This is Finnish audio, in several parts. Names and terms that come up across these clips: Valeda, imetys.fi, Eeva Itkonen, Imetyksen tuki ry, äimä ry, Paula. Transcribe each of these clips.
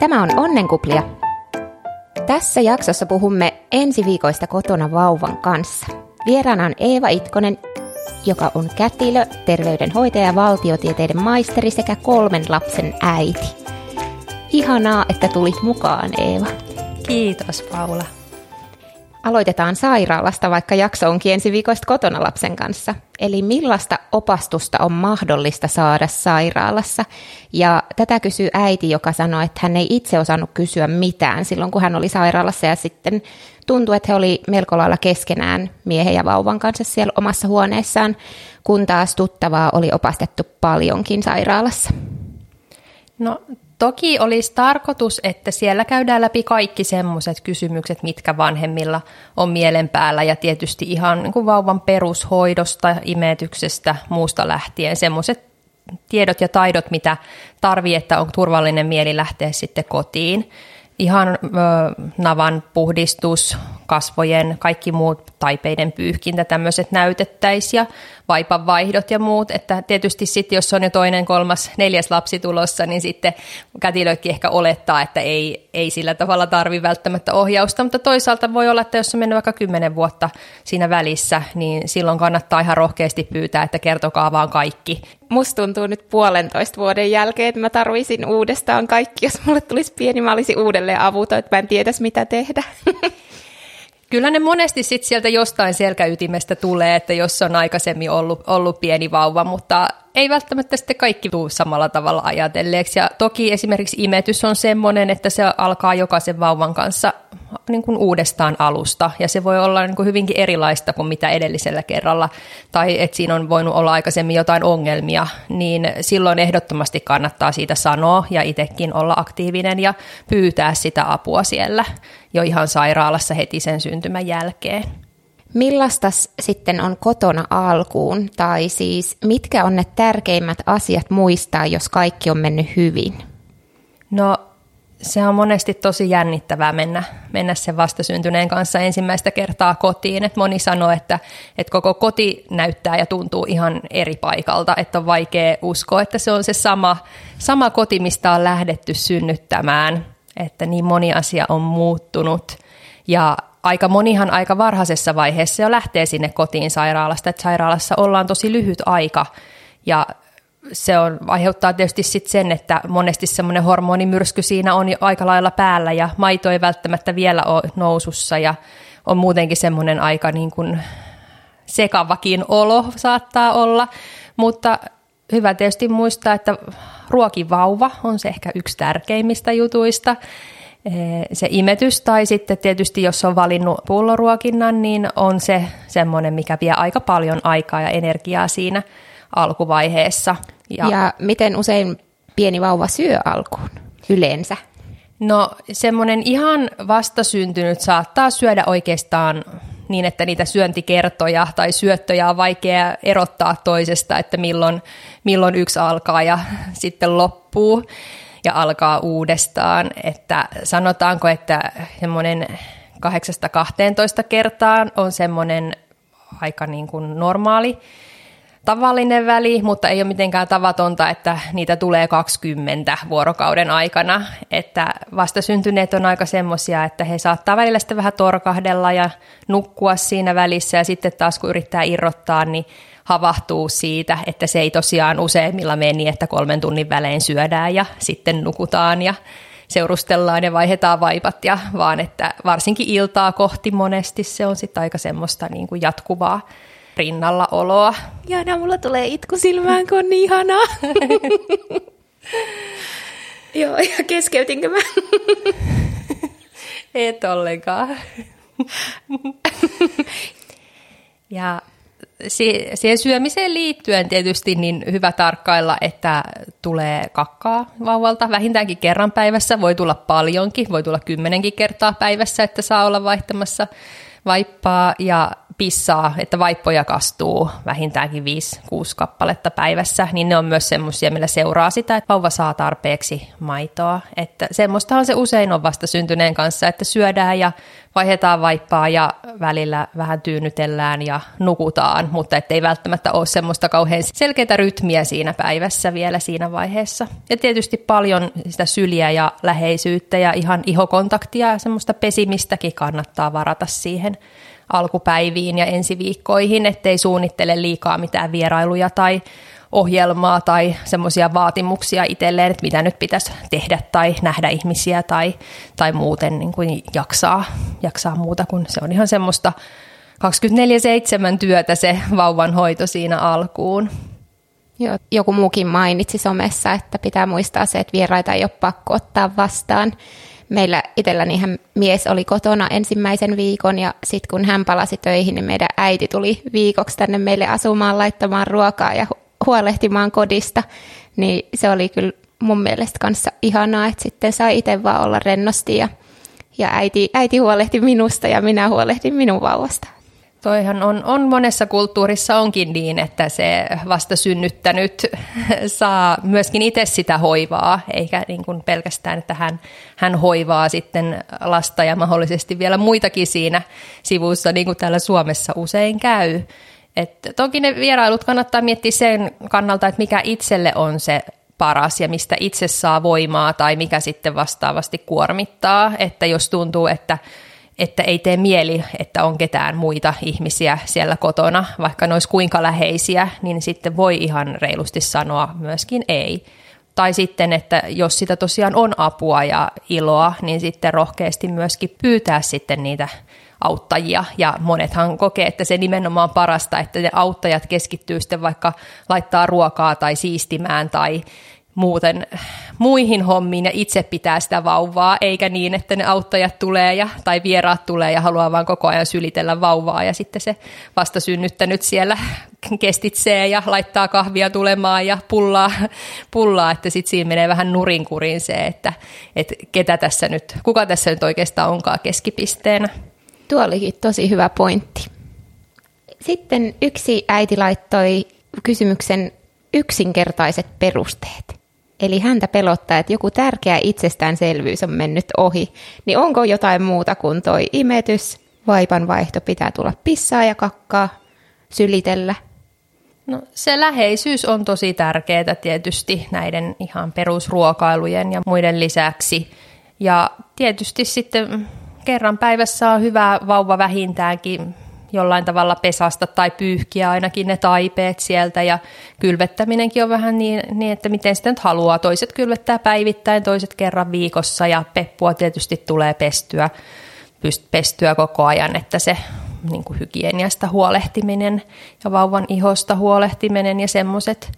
Tämä on Onnenkuplia. Tässä jaksossa puhumme ensi viikoista kotona vauvan kanssa. Vieraana on Eeva Itkonen, joka on kätilö, terveydenhoitaja ja valtiotieteiden maisteri sekä 3 lapsen äiti. Ihanaa, että tulit mukaan, Eeva. Kiitos, Paula. Aloitetaan sairaalasta, vaikka jakso onkin ensi viikoista kotona lapsen kanssa. Eli millaista opastusta on mahdollista saada sairaalassa? Ja tätä kysyy äiti, joka sanoi, että hän ei itse osannut kysyä mitään silloin, kun hän oli sairaalassa. Ja sitten tuntui, että he oli melko lailla keskenään miehen ja vauvan kanssa siellä omassa huoneessaan, kun taas tuttavaa oli opastettu paljonkin sairaalassa. No toki olisi tarkoitus, että siellä käydään läpi kaikki semmoiset kysymykset, mitkä vanhemmilla on mielen päällä ja tietysti ihan niin kuin vauvan perushoidosta, imetyksestä, muusta lähtien semmoiset tiedot ja taidot, mitä tarvii, että on turvallinen mieli lähteä sitten kotiin. Ihan navan puhdistus, kasvojen, kaikki muut, taipeiden pyyhkintä, tämmöiset näytettäisiin ja vaipanvaihdot ja muut. Että tietysti sitten, jos on jo 2., 3., 4. lapsi tulossa, niin sitten kätilöitkin ehkä olettaa, että ei sillä tavalla tarvitse välttämättä ohjausta. Mutta toisaalta voi olla, että jos on mennyt vaikka 10 vuotta siinä välissä, niin silloin kannattaa ihan rohkeasti pyytää, että kertokaa vaan kaikki. Musta tuntuu nyt 1,5 vuoden jälkeen, että mä tarvisin uudestaan kaikki. Jos mulle tulisi pieni, mä olisin uudelleen avuton, että mä en tiedäisi mitä tehdä. Kyllä ne monesti sitten sieltä jostain selkäytimestä tulee, että jos on aikaisemmin ollut pieni vauva, mutta ei välttämättä sitten kaikki tule samalla tavalla ajatelleeksi. Ja toki esimerkiksi imetys on semmoinen, että se alkaa jokaisen vauvan kanssa niin kuin uudestaan alusta. Ja se voi olla niin kuin hyvinkin erilaista kuin mitä edellisellä kerralla. Tai että siinä on voinut olla aikaisemmin jotain ongelmia. Niin silloin ehdottomasti kannattaa siitä sanoa ja itsekin olla aktiivinen ja pyytää sitä apua siellä jo ihan sairaalassa heti sen syntymän jälkeen. Millaista sitten on kotona alkuun, tai siis mitkä on ne tärkeimmät asiat muistaa, jos kaikki on mennyt hyvin? No se on monesti tosi jännittävää mennä sen vastasyntyneen kanssa ensimmäistä kertaa kotiin. Et moni sanoo, että koko koti näyttää ja tuntuu ihan eri paikalta, että on vaikea uskoa, että se on se sama koti, mistä on lähdetty synnyttämään, että niin moni asia on muuttunut ja aika monihan aika varhaisessa vaiheessa jo lähtee sinne kotiin sairaalasta, että sairaalassa ollaan tosi lyhyt aika ja se on, aiheuttaa tietysti sit sen, että monesti semmoinen hormonimyrsky siinä on jo aika lailla päällä ja maito ei välttämättä vielä ole nousussa ja on muutenkin semmoinen aika niin kuin sekavakin olo saattaa olla, mutta hyvä tietysti muistaa, että ruokivauva on se ehkä yksi tärkeimmistä jutuista. Se imetys tai sitten tietysti jos on valinnut pulloruokinnan, niin on se semmoinen, mikä vie aika paljon aikaa ja energiaa siinä alkuvaiheessa. Ja miten usein pieni vauva syö alkuun yleensä? No semmoinen ihan vastasyntynyt saattaa syödä oikeastaan niin, että niitä syöntikertoja tai syöttöjä on vaikea erottaa toisesta, että milloin yksi alkaa ja sitten loppuu. Ja alkaa uudestaan, että sanotaanko, että semmoinen 8–12 kertaan on semmoinen aika niin kuin normaali, tavallinen väli, mutta ei ole mitenkään tavatonta, että niitä tulee 20 vuorokauden aikana, että vastasyntyneet on aika semmoisia, että he saattaa välillä sitten vähän torkahdella ja nukkua siinä välissä ja sitten taas kun yrittää irrottaa, niin havahtuu siitä, että se ei tosiaan useimmilla mene niin, että 3 tunnin välein syödään ja sitten nukutaan ja seurustellaan ja vaihdetaan vaipat, ja, vaan että varsinkin iltaa kohti monesti se on sitten aika semmoista niin kuin jatkuvaa rinnalla oloa. Ihanaa, mulla tulee itku silmään, kun on niin ihanaa. Joo, ja keskeytinkö mä? Et ollenkaan. Ja siihen syömiseen liittyen tietysti niin hyvä tarkkailla, että tulee kakkaa vauvalta vähintäänkin kerran päivässä, voi tulla paljonkin, voi tulla 10 kertaa päivässä, että saa olla vaihtamassa vaippaa ja pissaa, että vaippoja kastuu vähintäänkin 5-6 kappaletta päivässä, niin ne on myös semmoisia, millä seuraa sitä, että vauva saa tarpeeksi maitoa. Että semmoistahan se usein on vasta syntyneen kanssa, että syödään ja vaihdetaan vaippaa ja välillä vähän tyynytellään ja nukutaan, mutta ettei välttämättä ole semmoista kauhean selkeää rytmiä siinä päivässä vielä siinä vaiheessa. Ja tietysti paljon sitä syliä ja läheisyyttä ja ihan ihokontaktia ja semmoista pesimistäkin kannattaa varata siihen alkupäiviin ja ensi viikkoihin, ettei suunnittele liikaa mitään vierailuja tai ohjelmaa tai semmoisia vaatimuksia itselleen, että mitä nyt pitäisi tehdä tai nähdä ihmisiä tai muuten niin kuin jaksaa muuta, kun se on ihan semmoista 24/7 työtä se vauvanhoito siinä alkuun. Joo, joku muukin mainitsi somessa, että pitää muistaa se, että vieraita ei ole pakko ottaa vastaan. Meillä itsellänihän mies oli kotona ensimmäisen viikon ja sitten kun hän palasi töihin, niin meidän äiti tuli viikoksi tänne meille asumaan, laittamaan ruokaa ja huolehtimaan kodista, niin se oli kyllä mun mielestä kanssa ihanaa, että sitten sai itse vaan olla rennosti ja äiti huolehti minusta ja minä huolehdin minun vauvasta. Toihan on monessa kulttuurissa onkin niin, että se vasta synnyttänyt saa myöskin itse sitä hoivaa, eikä niin kuin pelkästään, että hän hoivaa sitten lasta ja mahdollisesti vielä muitakin siinä sivussa, niin kuin täällä Suomessa usein käy. Et toki ne vierailut kannattaa miettiä sen kannalta, että mikä itselle on se paras ja mistä itse saa voimaa tai mikä sitten vastaavasti kuormittaa, että jos tuntuu, että ei tee mieli, että on ketään muita ihmisiä siellä kotona, vaikka ne olisi kuinka läheisiä, niin sitten voi ihan reilusti sanoa myöskin ei. Tai sitten, että jos sitä tosiaan on apua ja iloa, niin sitten rohkeasti myöskin pyytää sitten niitä auttajia. Ja monethan kokee, että se nimenomaan parasta, että ne auttajat keskittyy sitten vaikka laittaa ruokaa tai siistimään tai muuten muihin hommiin ja itse pitää sitä vauvaa, eikä niin, että ne auttajat tulee tai vieraat tulee ja haluaa vaan koko ajan sylitellä vauvaa ja sitten se vastasynnyttänyt siellä kestitsee ja laittaa kahvia tulemaan ja pullaa, että sitten siinä menee vähän nurinkuriin se, että kuka tässä nyt oikeastaan onkaan keskipisteenä. Tuo olikin tosi hyvä pointti. Sitten yksi äiti laittoi kysymyksen yksinkertaiset perusteet. Eli häntä pelottaa, että joku tärkeä itsestäänselvyys on mennyt ohi. Niin onko jotain muuta kuin toi imetys, vaipanvaihto, pitää tulla pissaa ja kakkaa, sylitellä? No, se läheisyys on tosi tärkeää tietysti näiden ihan perusruokailujen ja muiden lisäksi. Ja tietysti sitten kerran päivässä on hyvä vauva vähintäänkin jollain tavalla pesasta tai pyyhkiä ainakin ne taipeet sieltä ja kylvettäminenkin on vähän niin, että miten sitä nyt haluaa. Toiset kylvettää päivittäin, toiset kerran viikossa ja peppua tietysti tulee pestyä koko ajan, että se niin kuin hygieniasta huolehtiminen ja vauvan ihosta huolehtiminen ja semmoiset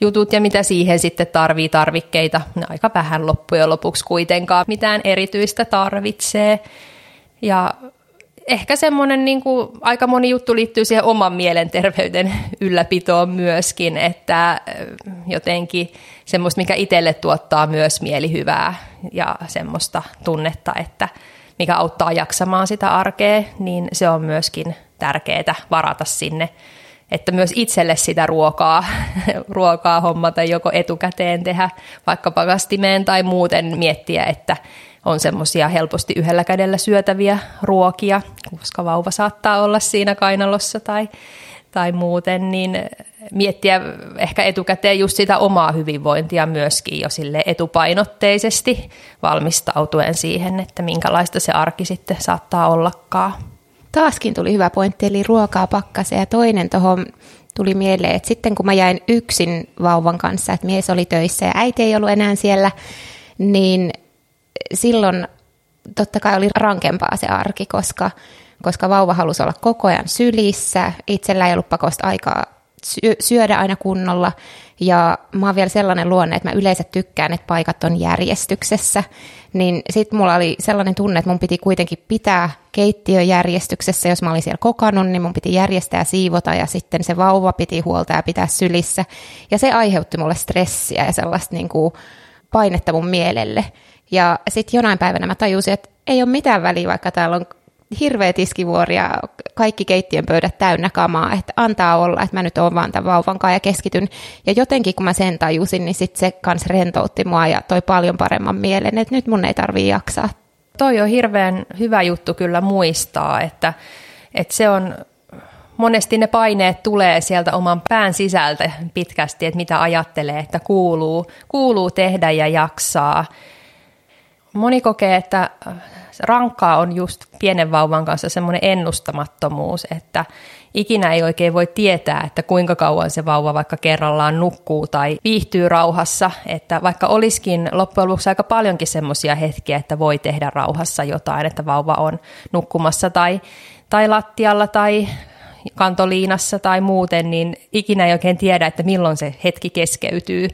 jutut ja mitä siihen sitten tarvikkeita, aika vähän loppujen lopuksi kuitenkaan mitään erityistä tarvitsee ja ehkä semmoinen niin kuin aika moni juttu liittyy siihen oman mielenterveyden ylläpitoon myöskin, että jotenkin semmoista, mikä itselle tuottaa myös mielihyvää ja semmoista tunnetta, että mikä auttaa jaksamaan sitä arkea, niin se on myöskin tärkeää varata sinne, että myös itselle sitä ruokaa hommata joko etukäteen tehdä, vaikka pakastimeen tai muuten miettiä, että on semmoisia helposti yhdellä kädellä syötäviä ruokia, koska vauva saattaa olla siinä kainalossa tai muuten, niin miettiä ehkä etukäteen just sitä omaa hyvinvointia myöskin jo sille etupainotteisesti valmistautuen siihen, että minkälaista se arki sitten saattaa ollakaan. Taaskin tuli hyvä pointti, eli ruokaa pakkaseen ja toinen tuohon tuli mieleen, että sitten kun mä jäin yksin vauvan kanssa, että mies oli töissä ja äiti ei ollut enää siellä, niin silloin totta kai oli rankempaa se arki, koska vauva halusi olla koko ajan sylissä, itsellä ei ollut pakosta aikaa syödä aina kunnolla ja mä oon vielä sellainen luonne, että mä yleensä tykkään, että paikat on järjestyksessä, niin sit mulla oli sellainen tunne, että mun piti kuitenkin pitää keittiö järjestyksessä, jos mä olin siellä kokannut, niin mun piti järjestää ja siivota ja sitten se vauva piti huolta ja pitää sylissä ja se aiheutti mulle stressiä ja sellaista niin kuin painetta mun mielelle. Ja sitten jonain päivänä mä tajusin, että ei ole mitään väliä, vaikka täällä on hirveä tiskivuori ja kaikki keittiön pöydät täynnä kamaa, että antaa olla, että mä nyt oon vaan tämän vauvankaan ja keskityn. Ja jotenkin kun mä sen tajusin, niin sit se kans rentoutti mua ja toi paljon paremman mielen, että nyt mun ei tarvii jaksaa. Toi on hirveän hyvä juttu kyllä muistaa, että se on... Monesti ne paineet tulee sieltä oman pään sisältä pitkästi, että mitä ajattelee, että kuuluu tehdä ja jaksaa. Moni kokee, että rankkaa on just pienen vauvan kanssa semmoinen ennustamattomuus, että ikinä ei oikein voi tietää, että kuinka kauan se vauva vaikka kerrallaan nukkuu tai viihtyy rauhassa, että vaikka olisikin loppujen lopuksi aika paljonkin semmoisia hetkiä, että voi tehdä rauhassa jotain, että vauva on nukkumassa tai lattialla tai kantoliinassa tai muuten, niin ikinä ei oikein tiedä, että milloin se hetki keskeytyy.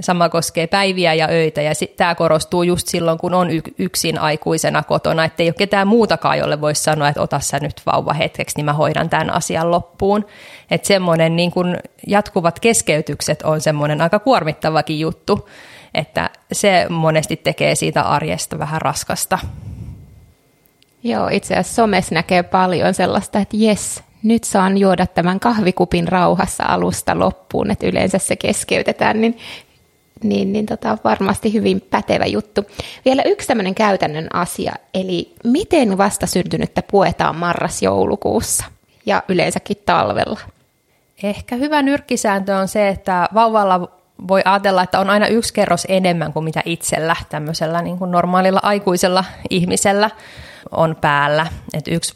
Sama koskee päiviä ja öitä, ja tämä korostuu just silloin, kun on yksin aikuisena kotona, että ei ole ketään muutakaan, jolle voisi sanoa, että ota sä nyt vauva hetkeksi, niin mä hoidan tämän asian loppuun. Että semmoinen niin kun jatkuvat keskeytykset on semmoinen aika kuormittavakin juttu, että se monesti tekee siitä arjesta vähän raskasta. Joo, itse asiassa somessa näkee paljon sellaista, että jes, nyt saan juoda tämän kahvikupin rauhassa alusta loppuun, että yleensä se keskeytetään, niin varmasti hyvin pätevä juttu. Vielä yksi tämmöinen käytännön asia, eli miten vastasyntynyttä puetaan marras-joulukuussa ja yleensäkin talvella? Ehkä hyvä nyrkkisääntö on se, että vauvalla voi ajatella, että on aina yksi kerros enemmän kuin mitä itsellä tämmöisellä niin kuin normaalilla aikuisella ihmisellä on päällä, että yksi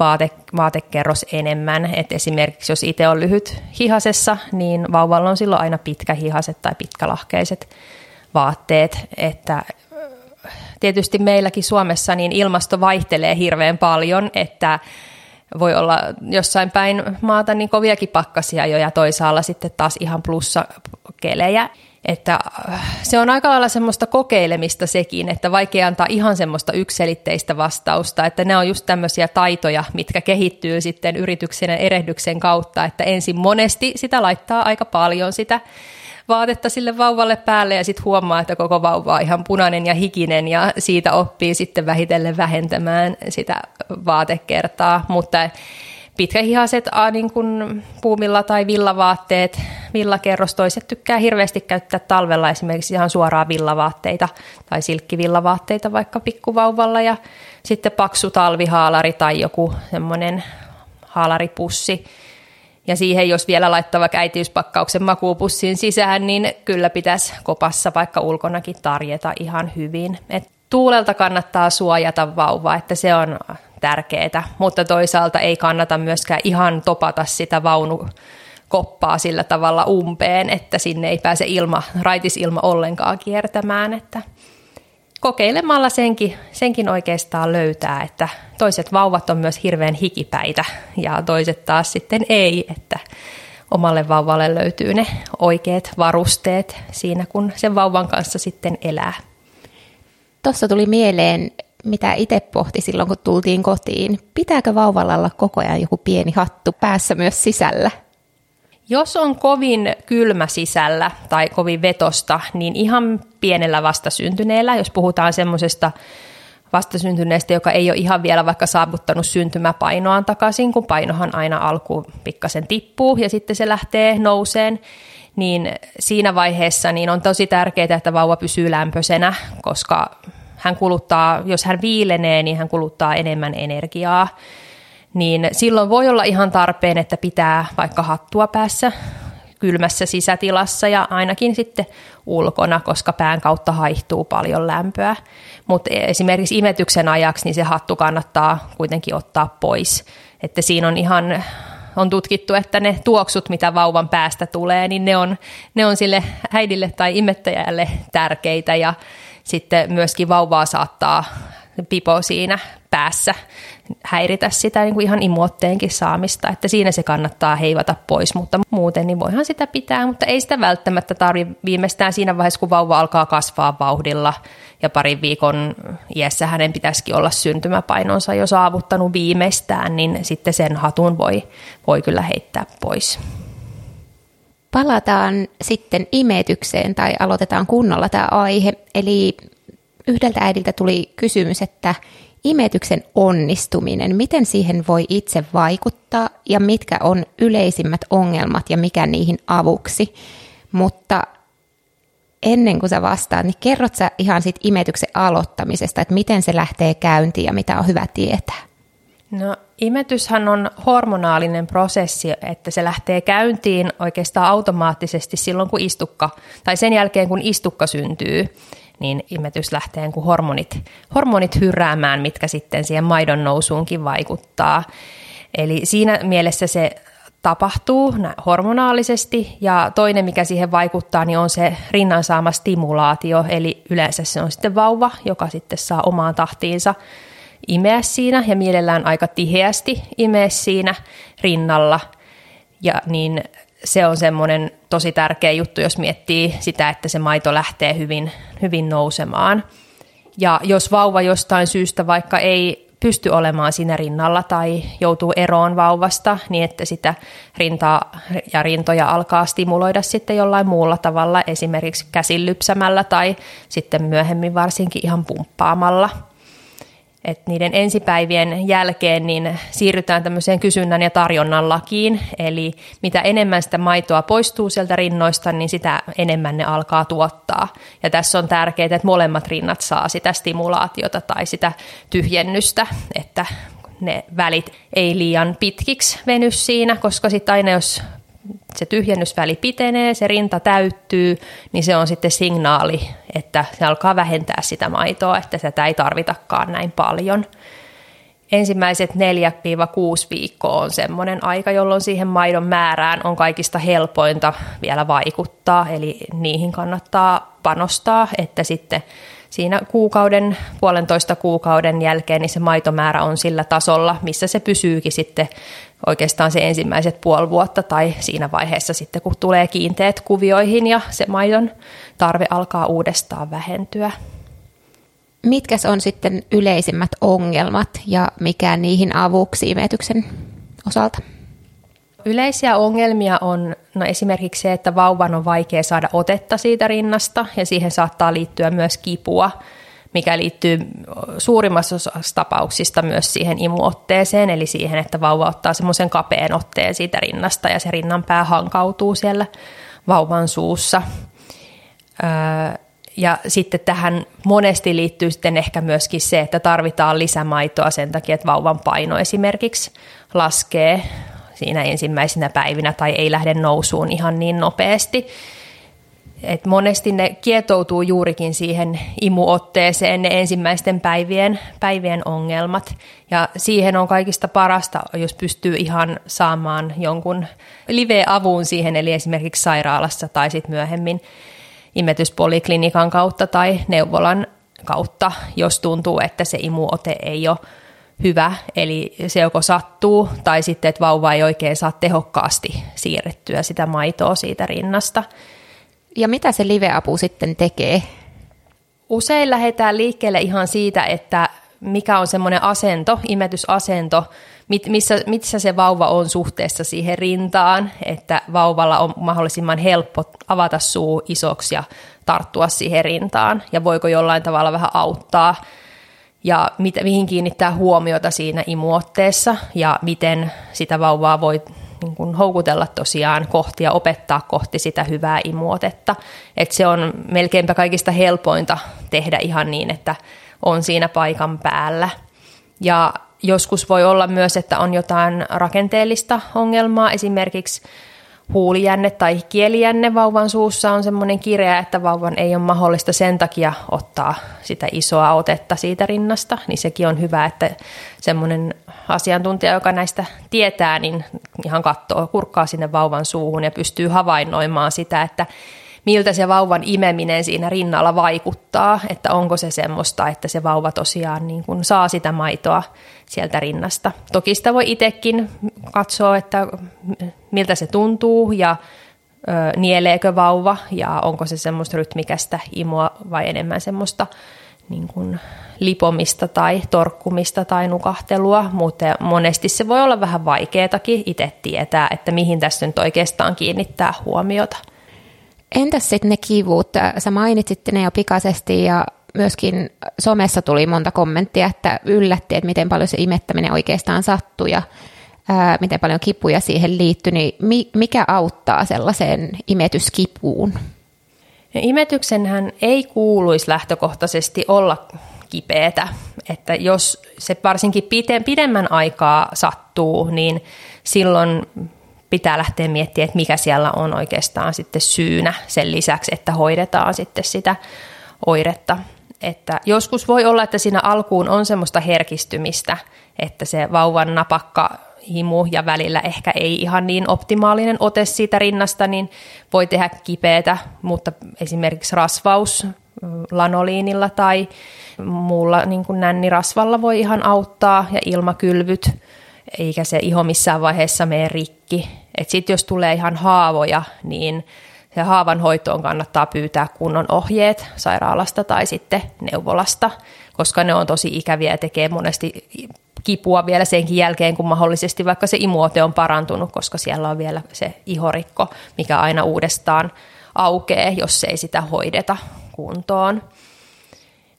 vaatekerros enemmän, että esimerkiksi jos itse on lyhyt hihasessa, niin vauvalla on silloin aina pitkä hihaset tai pitkälahkeiset vaatteet, että tietysti meilläkin Suomessa niin ilmasto vaihtelee hirveän paljon, että voi olla jossain päin maata niin koviakin pakkasia jo ja toisaalla sitten taas ihan plussakelejä. Että se on aika lailla semmoista kokeilemista sekin, että vaikea antaa ihan semmoista yksiselitteistä vastausta, että nämä on just tämmöisiä taitoja, mitkä kehittyy sitten yrityksen ja erehdyksen kautta, että ensin monesti sitä laittaa aika paljon sitä vaatetta sille vauvalle päälle ja sitten huomaa, että koko vauva on ihan punainen ja hikinen ja siitä oppii sitten vähitellen vähentämään sitä vaatekertaa, mutta pitkähihaset niin kuin puumilla tai villavaatteet, villakerros, toiset tykkää hirveästi käyttää talvella esimerkiksi ihan suoraan villavaatteita tai silkkivillavaatteita vaikka pikkuvauvalla ja sitten paksu talvihaalari tai joku semmoinen haalaripussi. Ja siihen, jos vielä laittaa vaikka äitiyspakkauksen makuupussiin sisään, niin kyllä pitäisi kopassa vaikka ulkonakin tarjeta ihan hyvin. Et tuulelta kannattaa suojata vauvaa, että se on tärkeää, mutta toisaalta ei kannata myöskään ihan topata sitä vaunukoppaa sillä tavalla umpeen, että sinne ei pääse raitisilma ollenkaan kiertämään, että kokeilemalla senkin oikeastaan löytää, että toiset vauvat on myös hirveän hikipäitä ja toiset taas sitten ei, että omalle vauvalle löytyy ne oikeat varusteet siinä, kun sen vauvan kanssa sitten elää. Tuossa tuli mieleen, mitä itse pohti silloin, kun tultiin kotiin. Pitääkö vauvalla olla koko ajan joku pieni hattu päässä myös sisällä? Jos on kovin kylmä sisällä tai kovin vetosta, niin ihan pienellä vastasyntyneellä, jos puhutaan semmoisesta vastasyntyneestä, joka ei ole ihan vielä vaikka saavuttanut syntymäpainoaan takaisin, kun painohan aina alkuun pikkasen tippuu ja sitten se lähtee nouseen, niin siinä vaiheessa niin on tosi tärkeää, että vauva pysyy lämpöisenä, koska hän kuluttaa, jos hän viilenee, niin hän kuluttaa enemmän energiaa, niin silloin voi olla ihan tarpeen, että pitää vaikka hattua päässä kylmässä sisätilassa ja ainakin sitten ulkona, koska pään kautta haihtuu paljon lämpöä. Mutta esimerkiksi imetyksen ajaksi niin se hattu kannattaa kuitenkin ottaa pois, että siinä on ihan... On tutkittu, että ne tuoksut, mitä vauvan päästä tulee, niin ne on sille äidille tai imettäjälle tärkeitä ja sitten myöskin vauvaa saattaa pipo siinä päässä häiritä sitä niin kuin ihan imuotteenkin saamista, että siinä se kannattaa heivata pois, mutta muuten niin voihan sitä pitää, mutta ei sitä välttämättä tarvitse viimeistään siinä vaiheessa, kun vauva alkaa kasvaa vauhdilla ja parin viikon iässä hänen pitäisikin olla syntymäpainonsa jo saavuttanut viimeistään, niin sitten sen hatun voi kyllä heittää pois. Palataan sitten imetykseen tai aloitetaan kunnolla tämä aihe, eli yhdeltä äidiltä tuli kysymys, että imetyksen onnistuminen, miten siihen voi itse vaikuttaa ja mitkä on yleisimmät ongelmat ja mikä niihin avuksi. Mutta ennen kuin sä vastaat, niin kerrot sä ihan siitä imetyksen aloittamisesta, että miten se lähtee käyntiin ja mitä on hyvä tietää. No, imetyshän on hormonaalinen prosessi, että se lähtee käyntiin oikeastaan automaattisesti silloin, kun istukka, tai sen jälkeen, kun istukka syntyy, niin imetys lähtee, kun hormonit hyräämään, mitkä sitten siihen maidon nousuunkin vaikuttaa. Eli siinä mielessä se tapahtuu hormonaalisesti, ja toinen, mikä siihen vaikuttaa, niin on se rinnan saama stimulaatio, eli yleensä se on sitten vauva, joka sitten saa omaan tahtiinsa imeä siinä ja mielellään aika tiheästi imeä siinä rinnalla. Ja niin se on semmoinen tosi tärkeä juttu, jos miettii sitä, että se maito lähtee hyvin nousemaan. Ja jos vauva jostain syystä vaikka ei pysty olemaan siinä rinnalla tai joutuu eroon vauvasta, niin että sitä rintaa ja rintoja alkaa stimuloida sitten jollain muulla tavalla, esimerkiksi käsin lypsämällä tai sitten myöhemmin varsinkin ihan pumppaamalla. Et niiden ensipäivien jälkeen niin siirrytään tämmöiseen kysynnän ja tarjonnan lakiin, eli mitä enemmän sitä maitoa poistuu sieltä rinnoista, niin sitä enemmän ne alkaa tuottaa. Ja tässä on tärkeää, että molemmat rinnat saa sitä stimulaatiota tai sitä tyhjennystä, että ne välit ei liian pitkiksi veny siinä, koska sitten aina jos se tyhjennysväli pitenee, se rinta täyttyy, niin se on sitten signaali, että se alkaa vähentää sitä maitoa, että sitä ei tarvitakaan näin paljon. Ensimmäiset 4-6 viikkoa on semmoinen aika, jolloin siihen maidon määrään on kaikista helpointa vielä vaikuttaa, eli niihin kannattaa panostaa, että sitten siinä puolentoista kuukauden jälkeen niin se maitomäärä on sillä tasolla, missä se pysyykin sitten oikeastaan se ensimmäiset puoli vuotta tai siinä vaiheessa sitten, kun tulee kiinteät kuvioihin ja se maidon tarve alkaa uudestaan vähentyä. Mitkä on sitten yleisimmät ongelmat ja mikä niihin avuksi imetyksen osalta? Yleisiä ongelmia on esimerkiksi se, että vauvan on vaikea saada otetta siitä rinnasta ja siihen saattaa liittyä myös kipua, mikä liittyy suurimmassa osassa tapauksista myös siihen imuotteeseen, eli siihen, että vauva ottaa semmoisen kapean otteen siitä rinnasta ja se rinnanpää hankautuu siellä vauvan suussa. Ja sitten tähän monesti liittyy sitten ehkä myöskin se, että tarvitaan lisämaitoa sen takia, että vauvan paino esimerkiksi laskee siinä ensimmäisinä päivinä tai ei lähde nousuun ihan niin nopeasti. Et monesti ne kietoutuu juurikin siihen imuotteeseen, ne ensimmäisten päivien ongelmat. Ja siihen on kaikista parasta, jos pystyy ihan saamaan jonkun live-avun siihen, eli esimerkiksi sairaalassa tai sit myöhemmin imetyspoliklinikan kautta tai neuvolan kautta, jos tuntuu, että se imuote ei ole hyvä, eli se joko sattuu tai sitten, että vauva ei oikein saa tehokkaasti siirrettyä sitä maitoa siitä rinnasta. Ja mitä se live-apu sitten tekee? Usein lähdetään liikkeelle ihan siitä, että mikä on semmoinen asento, imetysasento, missä se vauva on suhteessa siihen rintaan, että vauvalla on mahdollisimman helppo avata suu isoksi ja tarttua siihen rintaan, ja voiko jollain tavalla vähän auttaa, ja mihin kiinnittää huomiota siinä imuotteessa, ja miten sitä vauvaa voi niin kuin houkutella tosiaan kohti ja opettaa kohti sitä hyvää imuotetta. Et se on melkeinpä kaikista helpointa tehdä ihan niin, että on siinä paikan päällä. Ja joskus voi olla myös, että on jotain rakenteellista ongelmaa, esimerkiksi huulijänne tai kielijänne vauvan suussa on semmoinen kireä, että vauvan ei ole mahdollista sen takia ottaa sitä isoa otetta siitä rinnasta, niin sekin on hyvä, että semmoinen asiantuntija, joka näistä tietää, niin ihan katsoo, kurkkaa sinne vauvan suuhun ja pystyy havainnoimaan sitä, että miltä se vauvan imeminen siinä rinnalla vaikuttaa, että onko se semmoista, että se vauva tosiaan niin kuin saa sitä maitoa sieltä rinnasta. Toki sitä voi itsekin katsoa, että miltä se tuntuu ja nieleekö vauva ja onko se semmoista rytmikästä imua vai enemmän semmoista niin kuin lipomista tai torkkumista tai nukahtelua, mutta monesti se voi olla vähän vaikeatakin itse tietää, että mihin tässä nyt oikeastaan kiinnittää huomiota. Entäs sitten ne kivut? Sä mainitsit ne jo pikaisesti ja myöskin somessa tuli monta kommenttia, että yllätti, että miten paljon se imettäminen oikeastaan sattui ja miten paljon kipuja siihen liittyi, niin mikä auttaa sellaiseen imetyskipuun? No, imetyksenhän ei kuuluisi lähtökohtaisesti olla kipeätä, että jos se varsinkin pidemmän aikaa sattuu, niin silloin pitää lähteä miettimään, että mikä siellä on oikeastaan sitten syynä sen lisäksi, että hoidetaan sitten sitä oiretta. Että joskus voi olla, että siinä alkuun on semmoista herkistymistä, että se vauvan napakka himu ja välillä ehkä ei ihan niin optimaalinen ote siitä rinnasta, niin voi tehdä kipeätä, mutta esimerkiksi rasvaus lanoliinilla tai muulla niin kuin nännirasvalla voi ihan auttaa ja ilmakylvyt, eikä se iho missään vaiheessa mene rikki. Et sit jos tulee ihan haavoja, niin se haavan hoitoon kannattaa pyytää kunnon ohjeet sairaalasta tai sitten neuvolasta, koska ne on tosi ikäviä ja tekee monesti kipua vielä senkin jälkeen, kun mahdollisesti vaikka se imuote on parantunut, koska siellä on vielä se ihorikko, mikä aina uudestaan aukeaa, jos ei sitä hoideta kuntoon.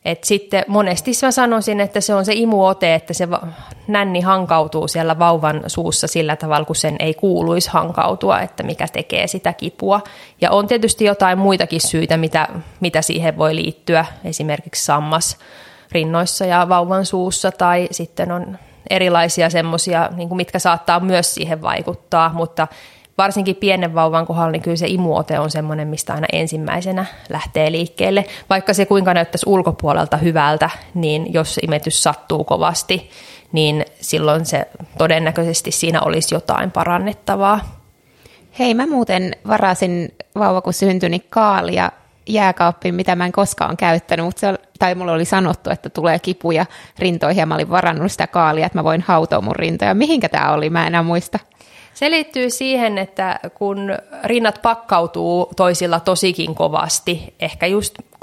Et sitten monesti mä sanoisin, että se on se imuote, että se nänni hankautuu siellä vauvan suussa sillä tavalla, kun sen ei kuuluisi hankautua, että mikä tekee sitä kipua. Ja on tietysti jotain muitakin syitä, mitä siihen voi liittyä, esimerkiksi sammas rinnoissa ja vauvan suussa, tai sitten on erilaisia semmoisia, niin mitkä saattaa myös siihen vaikuttaa, mutta varsinkin pienen vauvan kohdalla, niin kyllä se imuote on semmoinen, mistä aina ensimmäisenä lähtee liikkeelle. Vaikka se kuinka näyttäisi ulkopuolelta hyvältä, niin jos imetys sattuu kovasti, niin silloin se todennäköisesti siinä olisi jotain parannettavaa. Hei, mä muuten varasin vauva, kun syntyi, kaalia jääkaappiin, mitä mä en koskaan käyttänyt, mutta mulla oli sanottu, että tulee kipuja rintoihin ja mä olin varannut sitä kaalia, että mä voin hautoa mun rintoja. Mihinkä tää oli? Mä enää muista. Se liittyy siihen, että kun rinnat pakkautuu toisilla tosikin kovasti, ehkä just 3-4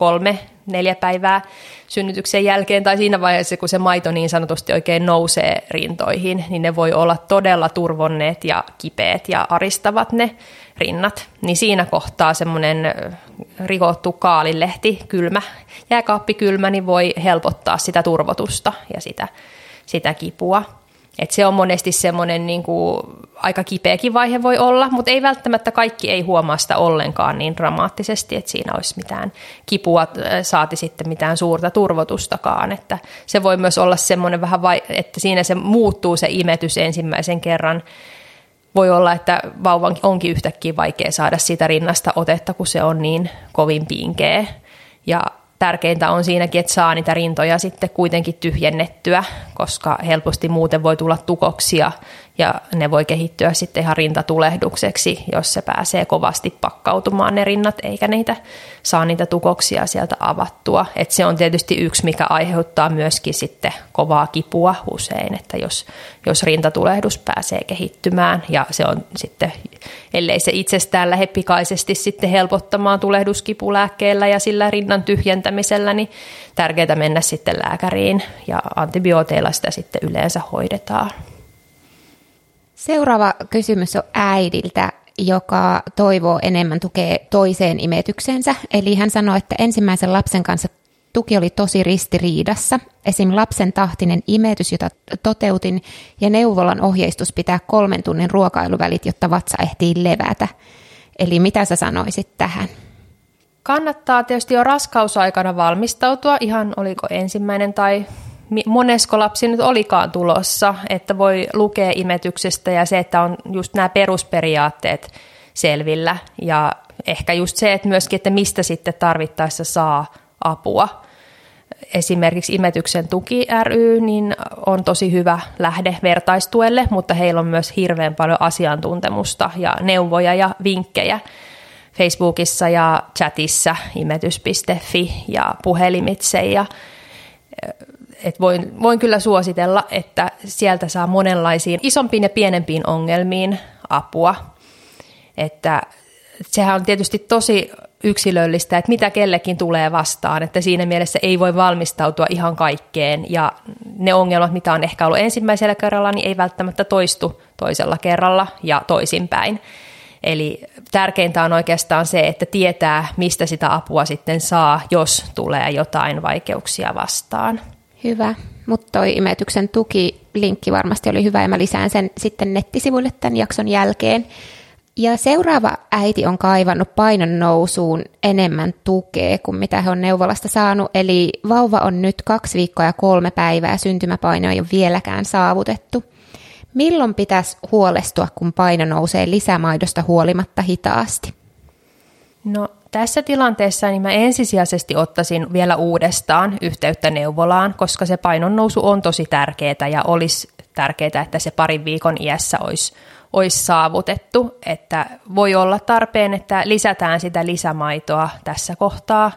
päivää synnytyksen jälkeen tai siinä vaiheessa, kun se maito niin sanotusti oikein nousee rintoihin, niin ne voi olla todella turvonneet ja kipeät ja aristavat ne rinnat. Niin siinä kohtaa semmoinen rikottu kaalilehti, kylmä, jääkaappikylmä, niin voi helpottaa sitä turvotusta ja sitä kipua. Et se on monesti semmoinen niinku, aika kipeäkin vaihe voi olla, mutta ei välttämättä kaikki ei huomaa sitä ollenkaan niin dramaattisesti, että siinä olisi mitään kipua, saati sitten mitään suurta turvotustakaan. Että se voi myös olla semmoinen vähän, että siinä se muuttuu se imetys ensimmäisen kerran. Voi olla, että vauvan onkin yhtäkkiä vaikea saada siitä rinnasta otetta, kun se on niin kovin pinkeä. Ja tärkeintä on siinäkin, että saa niitä rintoja sitten kuitenkin tyhjennettyä, koska helposti muuten voi tulla tukoksia ja ne voi kehittyä sitten ihan rintatulehdukseksi, jos se pääsee kovasti pakkautumaan ne rinnat, eikä saa niitä tukoksia sieltä avattua. Et se on tietysti yksi, mikä aiheuttaa myöskin sitten kovaa kipua usein, että jos rintatulehdus pääsee kehittymään ja se on sitten, ellei se itsestään lähde pikaisesti sitten helpottamaan tulehduskipulääkkeellä ja sillä rinnan tyhjentämisellä, niin tärkeää mennä sitten lääkäriin ja antibiooteilla sitä sitten yleensä hoidetaan. Seuraava kysymys on äidiltä, joka toivoo enemmän tukea toiseen imetykseensä. Eli hän sanoi, että ensimmäisen lapsen kanssa tuki oli tosi ristiriidassa. Esim. Lapsen tahtinen imetys, jota toteutin, ja neuvolan ohjeistus pitää 3 tunnin ruokailuvälit, jotta vatsa ehtii levätä. Eli mitä sä sanoisit tähän? Kannattaa tietysti jo raskausaikana valmistautua, ihan oliko ensimmäinen tai monesko lapsi nyt olikaan tulossa, että voi lukea imetyksestä ja se, että on just nämä perusperiaatteet selvillä ja ehkä just se, että myöskin, että mistä sitten tarvittaessa saa apua. Esimerkiksi Imetyksen tuki ry niin on tosi hyvä lähde vertaistuelle, mutta heillä on myös hirveän paljon asiantuntemusta ja neuvoja ja vinkkejä Facebookissa ja chatissa imetys.fi ja puhelimitse ja et voin kyllä suositella, että sieltä saa monenlaisiin isompiin ja pienempiin ongelmiin apua. Että sehän on tietysti tosi yksilöllistä, että mitä kellekin tulee vastaan, että siinä mielessä ei voi valmistautua ihan kaikkeen. Ja ne ongelmat, mitä on ehkä ollut ensimmäisellä kerralla, niin ei välttämättä toistu toisella kerralla ja toisinpäin. Eli tärkeintä on oikeastaan se, että tietää, mistä sitä apua sitten saa, jos tulee jotain vaikeuksia vastaan. Hyvä, mutta toi imetyksen tuki-linkki varmasti oli hyvä ja mä lisään sen sitten nettisivuille tämän jakson jälkeen. Ja seuraava äiti on kaivannut painon nousuun enemmän tukea kuin mitä he on neuvolasta saanut, eli vauva on nyt 2 viikkoa ja 3 päivää, syntymäpaino ei ole vieläkään saavutettu. Milloin pitäisi huolestua, kun paino nousee lisämaidosta huolimatta hitaasti? No tässä tilanteessa niin mä ensisijaisesti ottaisin vielä uudestaan yhteyttä neuvolaan, koska se painon nousu on tosi tärkeää ja olisi tärkeää, että se 2 viikon iässä olisi saavutettu, että voi olla tarpeen, että lisätään sitä lisämaitoa tässä kohtaa,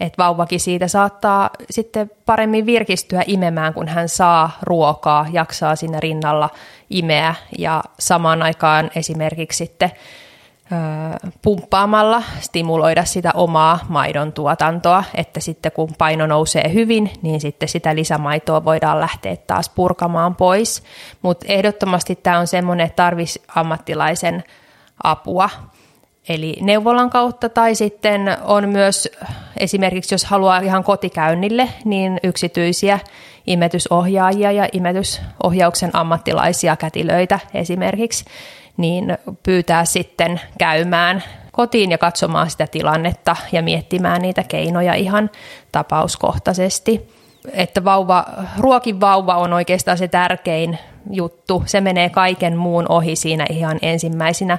että vauvakin siitä saattaa sitten paremmin virkistyä imemään, kun hän saa ruokaa, jaksaa siinä rinnalla imeä ja samaan aikaan esimerkiksi sitten pumppaamalla stimuloida sitä omaa maidon tuotantoa, että sitten kun paino nousee hyvin, niin sitten sitä lisämaitoa voidaan lähteä taas purkamaan pois. Mutta ehdottomasti tämä on semmoinen, että tarvitsisi ammattilaisen apua. Eli neuvolan kautta tai sitten on myös esimerkiksi, jos haluaa ihan kotikäynnille, niin yksityisiä imetysohjaajia ja imetysohjauksen ammattilaisia kätilöitä esimerkiksi, niin pyytää sitten käymään kotiin ja katsomaan sitä tilannetta ja miettimään niitä keinoja ihan tapauskohtaisesti. Että ruokin vauva on oikeastaan se tärkein juttu. Se menee kaiken muun ohi siinä ihan ensimmäisinä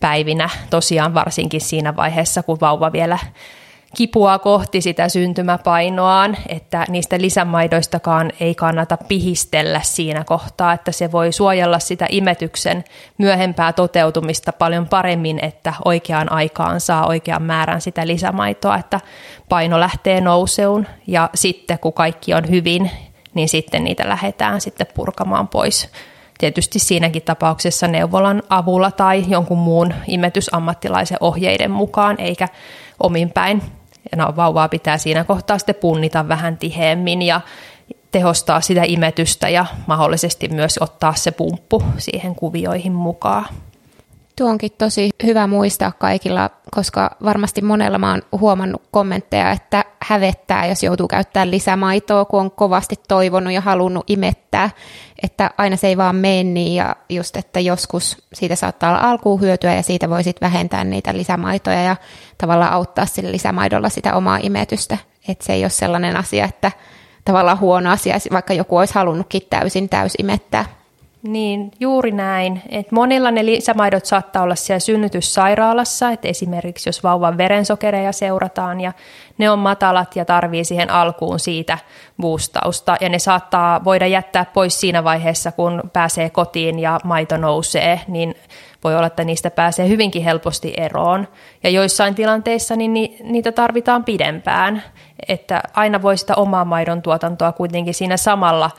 päivinä, tosiaan varsinkin siinä vaiheessa, kun vauva vielä kipua kohti sitä syntymäpainoaan, että niistä lisämaidoistakaan ei kannata pihistellä siinä kohtaa, että se voi suojella sitä imetyksen myöhempää toteutumista paljon paremmin, että oikeaan aikaan saa oikean määrän sitä lisämaitoa, että paino lähtee nouseun ja sitten kun kaikki on hyvin, niin sitten niitä lähdetään sitten purkamaan pois. Tietysti siinäkin tapauksessa neuvolan avulla tai jonkun muun imetysammattilaisen ohjeiden mukaan, eikä omin päin. No, vauvaa pitää siinä kohtaa sitten punnita vähän tiheemmin ja tehostaa sitä imetystä ja mahdollisesti myös ottaa se pumppu siihen kuvioihin mukaan. Tuo onkin tosi hyvä muistaa kaikilla, koska varmasti monella mä oon huomannut kommentteja, että hävettää, jos joutuu käyttämään lisämaitoa, kun on kovasti toivonut ja halunnut imettää, että aina se ei vaan mene niin ja just, että joskus siitä saattaa olla alkuun hyötyä ja siitä voi sitten vähentää niitä lisämaitoja ja tavallaan auttaa sillä lisämaidolla sitä omaa imetystä, että se ei ole sellainen asia, että tavallaan huono asia, vaikka joku olisi halunnutkin täysimettää. Niin, juuri näin. Et monilla ne lisämaidot saattaa olla siellä synnytyssairaalassa, että esimerkiksi jos vauvan verensokereja seurataan ja ne on matalat ja tarvii siihen alkuun siitä boostausta ja ne saattaa voida jättää pois siinä vaiheessa, kun pääsee kotiin ja maito nousee, niin voi olla, että niistä pääsee hyvinkin helposti eroon ja joissain tilanteissa niin niitä tarvitaan pidempään, että aina voi sitä omaa maidon tuotantoa kuitenkin siinä samalla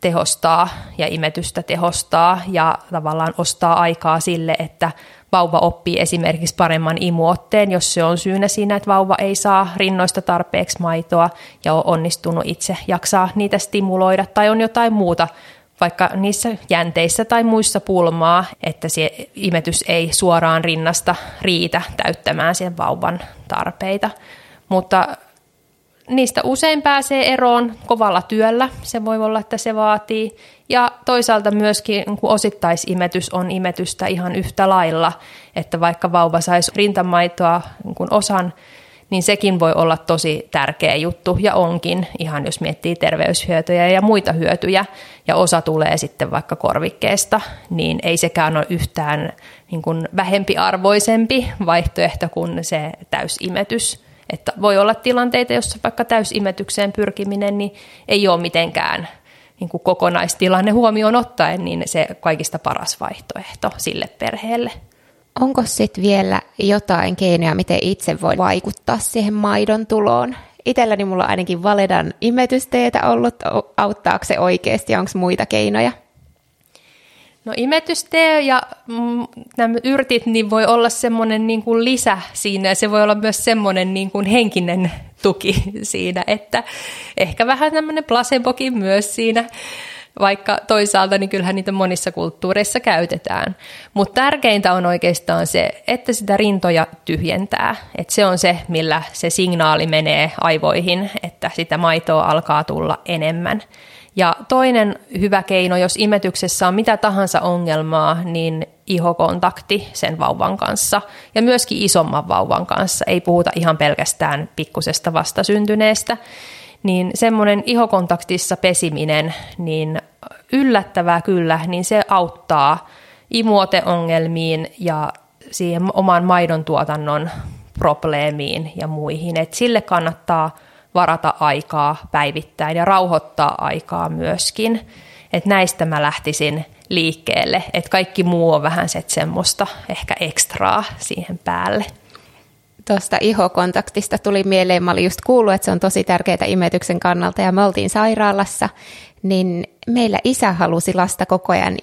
tehostaa ja imetystä tehostaa ja tavallaan ostaa aikaa sille, että vauva oppii esimerkiksi paremman imuotteen, jos se on syynä siinä, että vauva ei saa rinnoista tarpeeksi maitoa ja on onnistunut itse jaksaa niitä stimuloida tai on jotain muuta, vaikka niissä jänteissä tai muissa pulmaa, että se imetys ei suoraan rinnasta riitä täyttämään sen vauvan tarpeita, mutta niistä usein pääsee eroon kovalla työllä, se voi olla, että se vaatii. Ja toisaalta myöskin, kun osittaisimetys on imetystä ihan yhtä lailla, että vaikka vauva saisi rintamaitoa osan, niin sekin voi olla tosi tärkeä juttu ja onkin, ihan jos miettii terveyshyötyjä ja muita hyötyjä, ja osa tulee sitten vaikka korvikkeesta, niin ei sekään ole yhtään vähempiarvoisempi vaihtoehto kuin se täysimetys. Että voi olla tilanteita, jossa vaikka täysimetykseen pyrkiminen niin ei ole mitenkään kokonaistilanne huomioon ottaen, niin se kaikista paras vaihtoehto sille perheelle. Onko sitten vielä jotain keinoja, miten itse voi vaikuttaa siihen maidon tuloon? Itselläni mulla on ainakin Valedan imetysteetä ollut. Auttaako se oikeasti ja onko muita keinoja? No imetystee ja nämä yrtit niin voi olla semmoinen lisä siinä ja se voi olla myös semmoinen henkinen tuki siinä, että ehkä vähän tämmöinen placebokin myös siinä vaikka toisaalta niin kyllähän niitä monissa kulttuureissa käytetään. Mutta tärkeintä on oikeastaan se, että sitä rintoja tyhjentää. Et se on se, millä se signaali menee aivoihin, että sitä maitoa alkaa tulla enemmän. Ja toinen hyvä keino, jos imetyksessä on mitä tahansa ongelmaa, niin ihokontakti sen vauvan kanssa ja myöskin isomman vauvan kanssa. Ei puhuta ihan pelkästään pikkusesta vastasyntyneestä. Niin semmoinen ihokontaktissa pesiminen, niin yllättävää kyllä, niin se auttaa imuoteongelmiin ja siihen oman maidontuotannon probleemiin ja muihin. Et sille kannattaa varata aikaa päivittäin ja rauhoittaa aikaa myöskin. Et näistä mä lähtisin liikkeelle, että kaikki muu on vähän semmoista ehkä ekstraa siihen päälle. Tuosta ihokontaktista tuli mieleen, mä olin just kuullut, että se on tosi tärkeää imetyksen kannalta ja me oltiin sairaalassa, niin meillä isä halusi lasta koko ajan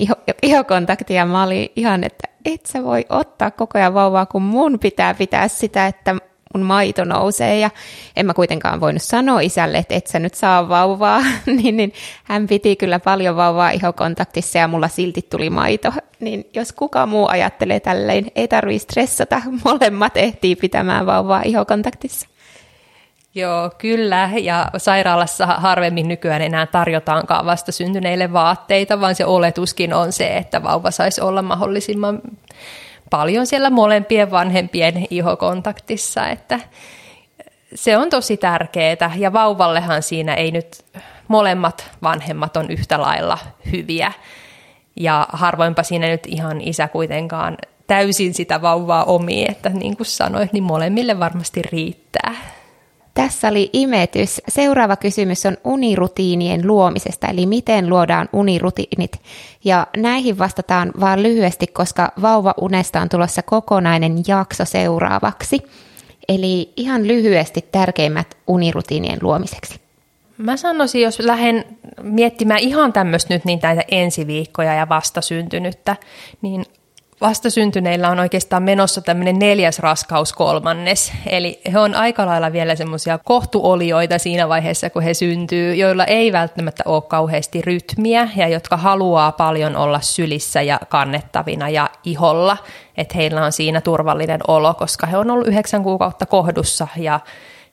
ihokontaktia. Mä olin ihan, että et sä voi ottaa koko ajan vauvaa, kun mun pitää pitää sitä, että mun maito nousee ja en mä kuitenkaan voinut sanoa isälle, että et sä nyt saa vauvaa, niin hän piti kyllä paljon vauvaa ihokontaktissa ja mulla silti tuli maito. Niin jos kuka muu ajattelee tälleen, ei tarvitse stressata, molemmat ehtii pitämään vauvaa ihokontaktissa. Joo, kyllä. Ja sairaalassa harvemmin nykyään enää tarjotaankaan vasta syntyneille vaatteita, vaan se oletuskin on se, että vauva saisi olla mahdollisimman paljon siellä molempien vanhempien ihokontaktissa, että se on tosi tärkeää ja vauvallehan siinä ei nyt molemmat vanhemmat on yhtä lailla hyviä ja harvoinpa siinä nyt ihan isä kuitenkaan täysin sitä vauvaa omiin, että niin kuin sanoit, niin molemmille varmasti riittää. Tässä oli imetys. Seuraava kysymys on unirutiinien luomisesta, eli miten luodaan unirutiinit. Ja näihin vastataan vaan lyhyesti, koska vauvaunesta on tulossa kokonainen jakso seuraavaksi. Eli ihan lyhyesti tärkeimmät unirutiinien luomiseksi. Mä sanoisin, jos lähden miettimään ihan tämmöistä nyt niin näitä ensiviikkoja ja vastasyntynyttä, niin vastasyntyneillä on oikeastaan menossa tämmöinen 4. raskauskolmannes, eli he on aika lailla vielä semmoisia kohtuolioita siinä vaiheessa, kun he syntyy, joilla ei välttämättä ole kauheasti rytmiä ja jotka haluaa paljon olla sylissä ja kannettavina ja iholla, että heillä on siinä turvallinen olo, koska he on ollut 9 kuukautta kohdussa ja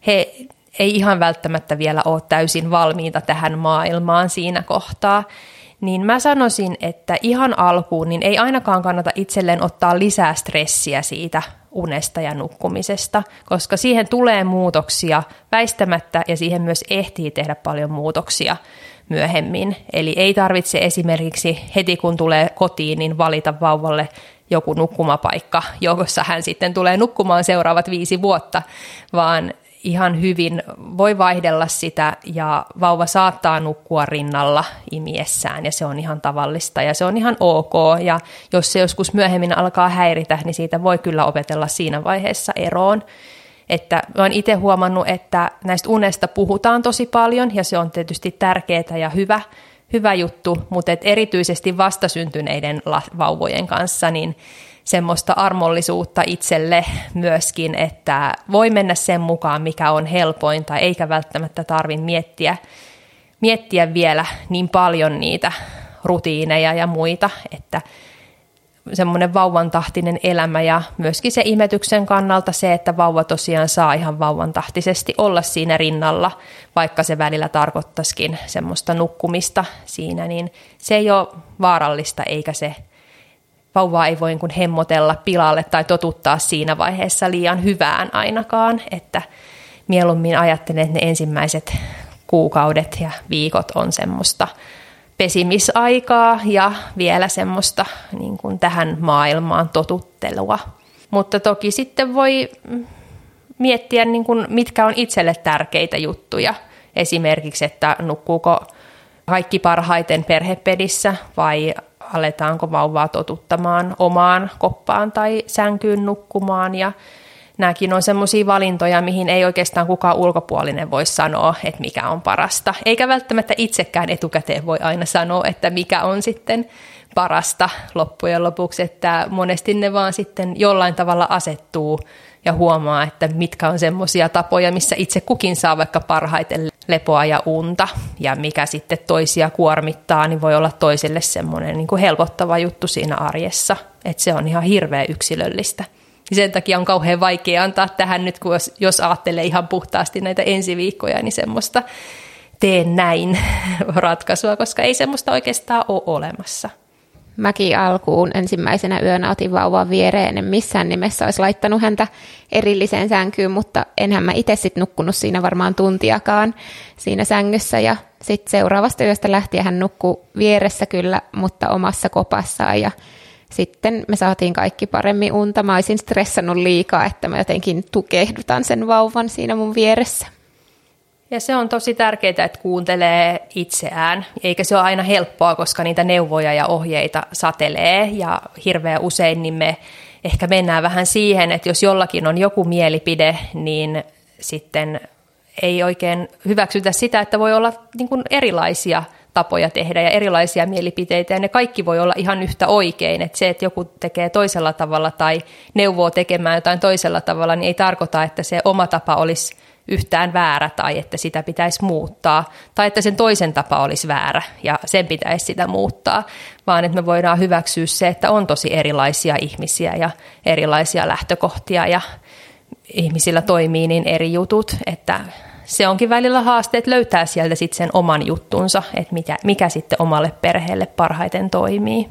he ei ihan välttämättä vielä ole täysin valmiita tähän maailmaan siinä kohtaa. Niin mä sanoisin, että ihan alkuun niin ei ainakaan kannata itselleen ottaa lisää stressiä siitä unesta ja nukkumisesta, koska siihen tulee muutoksia väistämättä ja siihen myös ehtii tehdä paljon muutoksia myöhemmin. Eli ei tarvitse esimerkiksi heti kun tulee kotiin niin valita vauvalle joku nukkumapaikka, jossa hän sitten tulee nukkumaan seuraavat 5 vuotta, vaan ihan hyvin voi vaihdella sitä ja vauva saattaa nukkua rinnalla imiessään ja se on ihan tavallista ja se on ihan ok. Ja jos se joskus myöhemmin alkaa häiritä, niin siitä voi kyllä opetella siinä vaiheessa eroon. Että olen itse huomannut, että näistä unesta puhutaan tosi paljon ja se on tietysti tärkeää ja hyvä juttu, mutta erityisesti vastasyntyneiden vauvojen kanssa niin semmoista armollisuutta itselle myöskin, että voi mennä sen mukaan, mikä on helpointa, eikä välttämättä tarvitse miettiä vielä niin paljon niitä rutiineja ja muita, että semmoinen vauvantahtinen elämä ja myöskin se imetyksen kannalta se, että vauva tosiaan saa ihan vauvantahtisesti olla siinä rinnalla, vaikka se välillä tarkoittaisikin semmoista nukkumista siinä, niin se ei ole vaarallista eikä se vauvaa ei voi hemmotella pilalle tai totuttaa siinä vaiheessa liian hyvään ainakaan, että mieluummin ajattelen, että ne ensimmäiset kuukaudet ja viikot on semmoista pesimisaikaa ja vielä semmoista niin kuin tähän maailmaan totuttelua. Mutta toki sitten voi miettiä, niin kuin, mitkä on itselle tärkeitä juttuja. Esimerkiksi, että nukkuuko kaikki parhaiten perhepedissä vai aletaanko vauvaa totuttamaan omaan koppaan tai sänkyyn nukkumaan. Ja nämäkin on semmoisia valintoja, mihin ei oikeastaan kukaan ulkopuolinen voi sanoa, että mikä on parasta. Eikä välttämättä itsekään etukäteen voi aina sanoa, että mikä on sitten parasta loppujen lopuksi. Että monesti ne vaan sitten jollain tavalla asettuu ja huomaa, että mitkä on semmoisia tapoja, missä itse kukin saa vaikka parhaiten lepoa ja unta. Ja mikä sitten toisia kuormittaa, niin voi olla toiselle semmoinen niin kuin helpottava juttu siinä arjessa. Että se on ihan hirveän yksilöllistä. Ja sen takia on kauhean vaikea antaa tähän nyt, kun jos ajattelee ihan puhtaasti näitä ensiviikkoja, niin semmoista teen näin ratkaisua, koska ei semmoista oikeastaan ole olemassa. Mäkin alkuun ensimmäisenä yönä otin vauvan viereen, en missään nimessä olisi laittanut häntä erilliseen sänkyyn, mutta enhän mä itse sitten nukkunut siinä varmaan tuntiakaan siinä sängyssä. Ja sitten seuraavasta yöstä lähtien hän nukkui vieressä kyllä, mutta omassa kopassaan ja sitten me saatiin kaikki paremmin unta. Mä olisin stressannut liikaa, että mä jotenkin tukehdutan sen vauvan siinä mun vieressä. Ja se on tosi tärkeää, että kuuntelee itseään, eikä se ole aina helppoa, koska niitä neuvoja ja ohjeita satelee ja hirveän usein niin me ehkä mennään vähän siihen, että jos jollakin on joku mielipide, niin sitten ei oikein hyväksytä sitä, että voi olla niin kuin erilaisia tapoja tehdä ja erilaisia mielipiteitä ja ne kaikki voi olla ihan yhtä oikein, että se, että joku tekee toisella tavalla tai neuvoo tekemään jotain toisella tavalla, niin ei tarkoita, että se oma tapa olisi yhtään väärä tai että sitä pitäisi muuttaa tai että sen toisen tapa olisi väärä ja sen pitäisi sitä muuttaa, vaan että me voidaan hyväksyä se, että on tosi erilaisia ihmisiä ja erilaisia lähtökohtia ja ihmisillä toimii niin eri jutut, että se onkin välillä haasteet löytää sieltä sitten sen oman juttunsa, että mikä sitten omalle perheelle parhaiten toimii.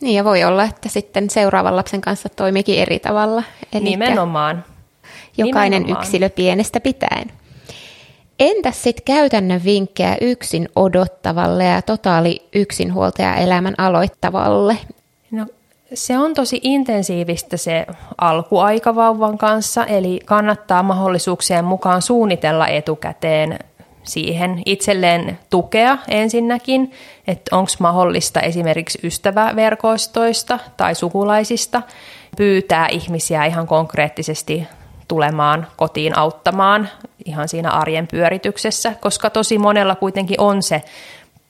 Niin ja voi olla, että sitten seuraavan lapsen kanssa toimiikin eri tavalla. Elikkä nimenomaan. Jokainen yksilö pienestä pitäen. Entäs sitten käytännön vinkkejä yksin odottavalle ja totaali yksinhuoltajaelämän aloittavalle? No, se on tosi intensiivistä se alkuaika vauvan kanssa, eli kannattaa mahdollisuuksien mukaan suunnitella etukäteen siihen itselleen tukea ensinnäkin, että onko mahdollista esimerkiksi ystäväverkostoista tai sukulaisista pyytää ihmisiä ihan konkreettisesti tulemaan kotiin auttamaan ihan siinä arjen pyörityksessä, koska tosi monella kuitenkin on se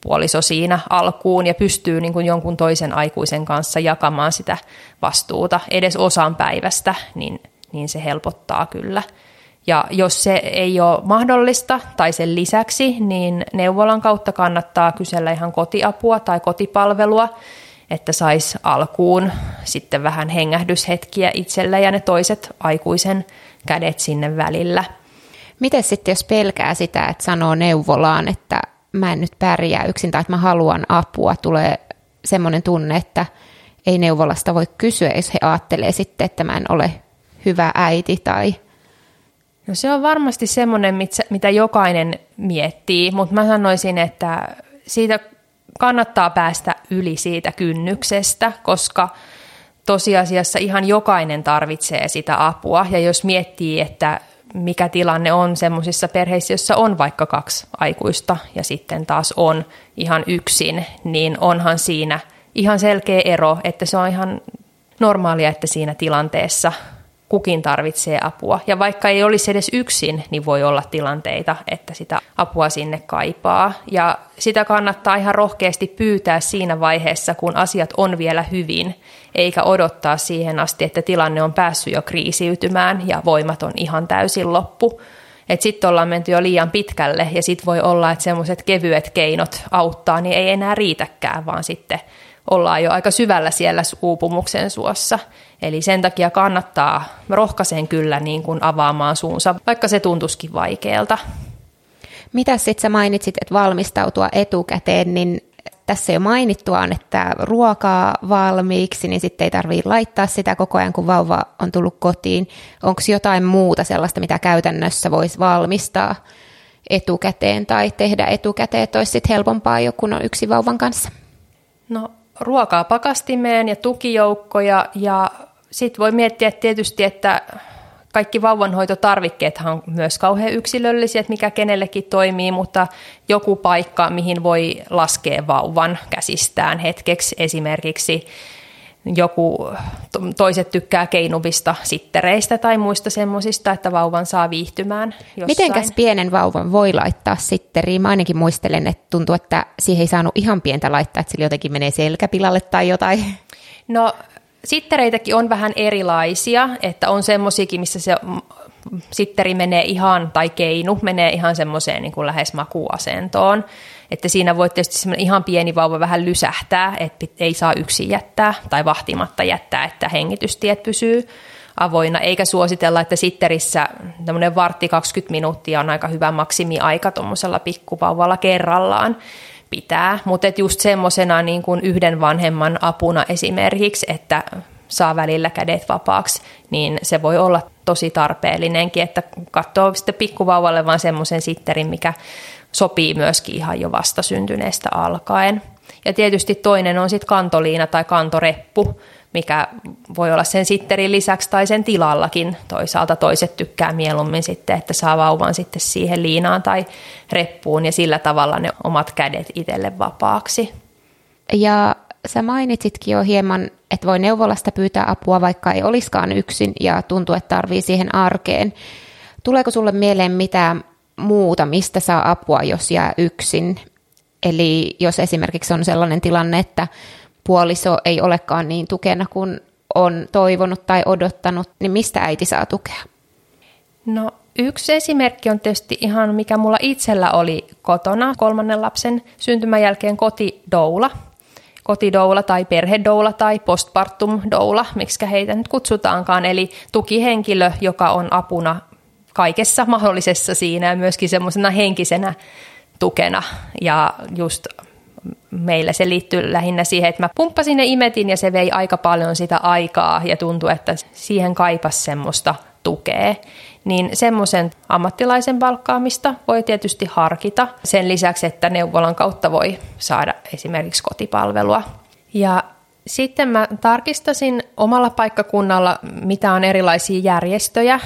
puoliso siinä alkuun ja pystyy niin kuin jonkun toisen aikuisen kanssa jakamaan sitä vastuuta edes osan päivästä, niin se helpottaa kyllä. Ja jos se ei ole mahdollista tai sen lisäksi, niin neuvolan kautta kannattaa kysellä ihan kotiapua tai kotipalvelua, että saisi alkuun sitten vähän hengähdyshetkiä itselle ja ne toiset aikuisen kädet sinne välillä. Miten sitten jos pelkää sitä, että sanoo neuvolaan, että mä en nyt pärjää yksin tai että mä haluan apua, tulee semmoinen tunne, että ei neuvolasta voi kysyä, jos he ajattelee sitten, että mä en ole hyvä äiti tai... No se on varmasti semmoinen, mitä jokainen miettii, mutta mä sanoisin, että siitä kannattaa päästä yli siitä kynnyksestä, koska tosiasiassa ihan jokainen tarvitsee sitä apua. Ja jos miettii, että mikä tilanne on semmoisissa perheissä, jossa on vaikka kaksi aikuista ja sitten taas on ihan yksin, niin onhan siinä ihan selkeä ero, että se on ihan normaalia, että siinä tilanteessa kukin tarvitsee apua. Ja vaikka ei olisi edes yksin, niin voi olla tilanteita, että sitä apua sinne kaipaa. Ja sitä kannattaa ihan rohkeasti pyytää siinä vaiheessa, kun asiat on vielä hyvin, eikä odottaa siihen asti, että tilanne on päässyt jo kriisiytymään ja voimat on ihan täysin loppu. Että sitten ollaan menty jo liian pitkälle ja sitten voi olla, että semmoiset kevyet keinot auttaa, niin ei enää riitäkään, vaan sitten ollaan jo aika syvällä siellä uupumuksen suossa. Eli sen takia kannattaa rohkaisen kyllä niin kuin avaamaan suunsa, vaikka se tuntuisikin vaikealta. Mitä sitten sä mainitsit, että valmistautua etukäteen, niin tässä jo mainittua on, että ruokaa valmiiksi, niin sitten ei tarvitse laittaa sitä koko ajan, kun vauva on tullut kotiin. Onko jotain muuta sellaista, mitä käytännössä voisi valmistaa etukäteen tai tehdä etukäteen, että olisi sitten helpompaa jo, kun on yksi vauvan kanssa? No ruokaa pakastimeen ja tukijoukkoja ja sitten voi miettiä tietysti, että kaikki vauvanhoitotarvikkeethan on myös kauhean yksilöllisiä, että mikä kenellekin toimii, mutta joku paikka, mihin voi laskea vauvan käsistään hetkeksi esimerkiksi. Toiset tykkää keinuvista sittereistä tai muista semmoisista, että vauvan saa viihtymään jossain. Mitenkäs pienen vauvan voi laittaa sitteriin? Mä ainakin muistelen, että tuntuu, että siihen ei saanut ihan pientä laittaa, että sillä jotenkin menee selkäpilalle tai jotain. No Sittereitäkin on vähän erilaisia, että on semmoisiakin, missä se sitteri menee ihan, tai keinu menee ihan semmoiseen niin kuin lähes makuasentoon. Että siinä voi tietysti ihan pieni vauva vähän lysähtää, että ei saa yksin jättää tai vahtimatta jättää, että hengitystiet pysyy avoinna. Eikä suositella, että sitterissä tämmöinen vartti 20 minuuttia on aika hyvä maksimiaika tuommoisella pikkuvauvalla kerrallaan pitää. Mutta just semmoisena niin kuin yhden vanhemman apuna esimerkiksi, että saa välillä kädet vapaaksi, niin se voi olla tosi tarpeellinenkin, että katsoo sitten pikkuvauvalle vaan semmoisen sitterin, mikä sopii myöskin ihan jo vastasyntyneestä alkaen. Ja tietysti toinen on sitten kantoliina tai kantoreppu, mikä voi olla sen sitterin lisäksi tai sen tilallakin. Toisaalta toiset tykkää mieluummin sitten, että saa vauvan sitten siihen liinaan tai reppuun ja sillä tavalla ne omat kädet itselle vapaaksi. Ja sä mainitsitkin jo hieman, että voi neuvolasta pyytää apua, vaikka ei olisikaan yksin ja tuntuu, että tarvii siihen arkeen. Tuleeko sulle mieleen mitään muuta, mistä saa apua, jos jää yksin? Eli jos esimerkiksi on sellainen tilanne, että puoliso ei olekaan niin tukena kuin on toivonut tai odottanut, niin mistä äiti saa tukea? No yksi esimerkki on tietysti ihan, mikä mulla itsellä oli kotona, 3. lapsen syntymän jälkeen kotidoula. Kotidoula tai perhedoula tai postpartum-doula, miksikä heitä nyt kutsutaankaan, eli tukihenkilö, joka on apuna kaikessa mahdollisessa siinä ja myöskin semmoisena henkisenä tukena. Ja just meillä se liittyy lähinnä siihen, että mä pumppasin ja imetin ja se vei aika paljon sitä aikaa ja tuntui, että siihen kaipasi semmoista tukea. Niin semmoisen ammattilaisen palkkaamista voi tietysti harkita sen lisäksi, että neuvolan kautta voi saada esimerkiksi kotipalvelua. Ja sitten mä tarkistasin omalla paikkakunnalla, mitä on erilaisia järjestöjä,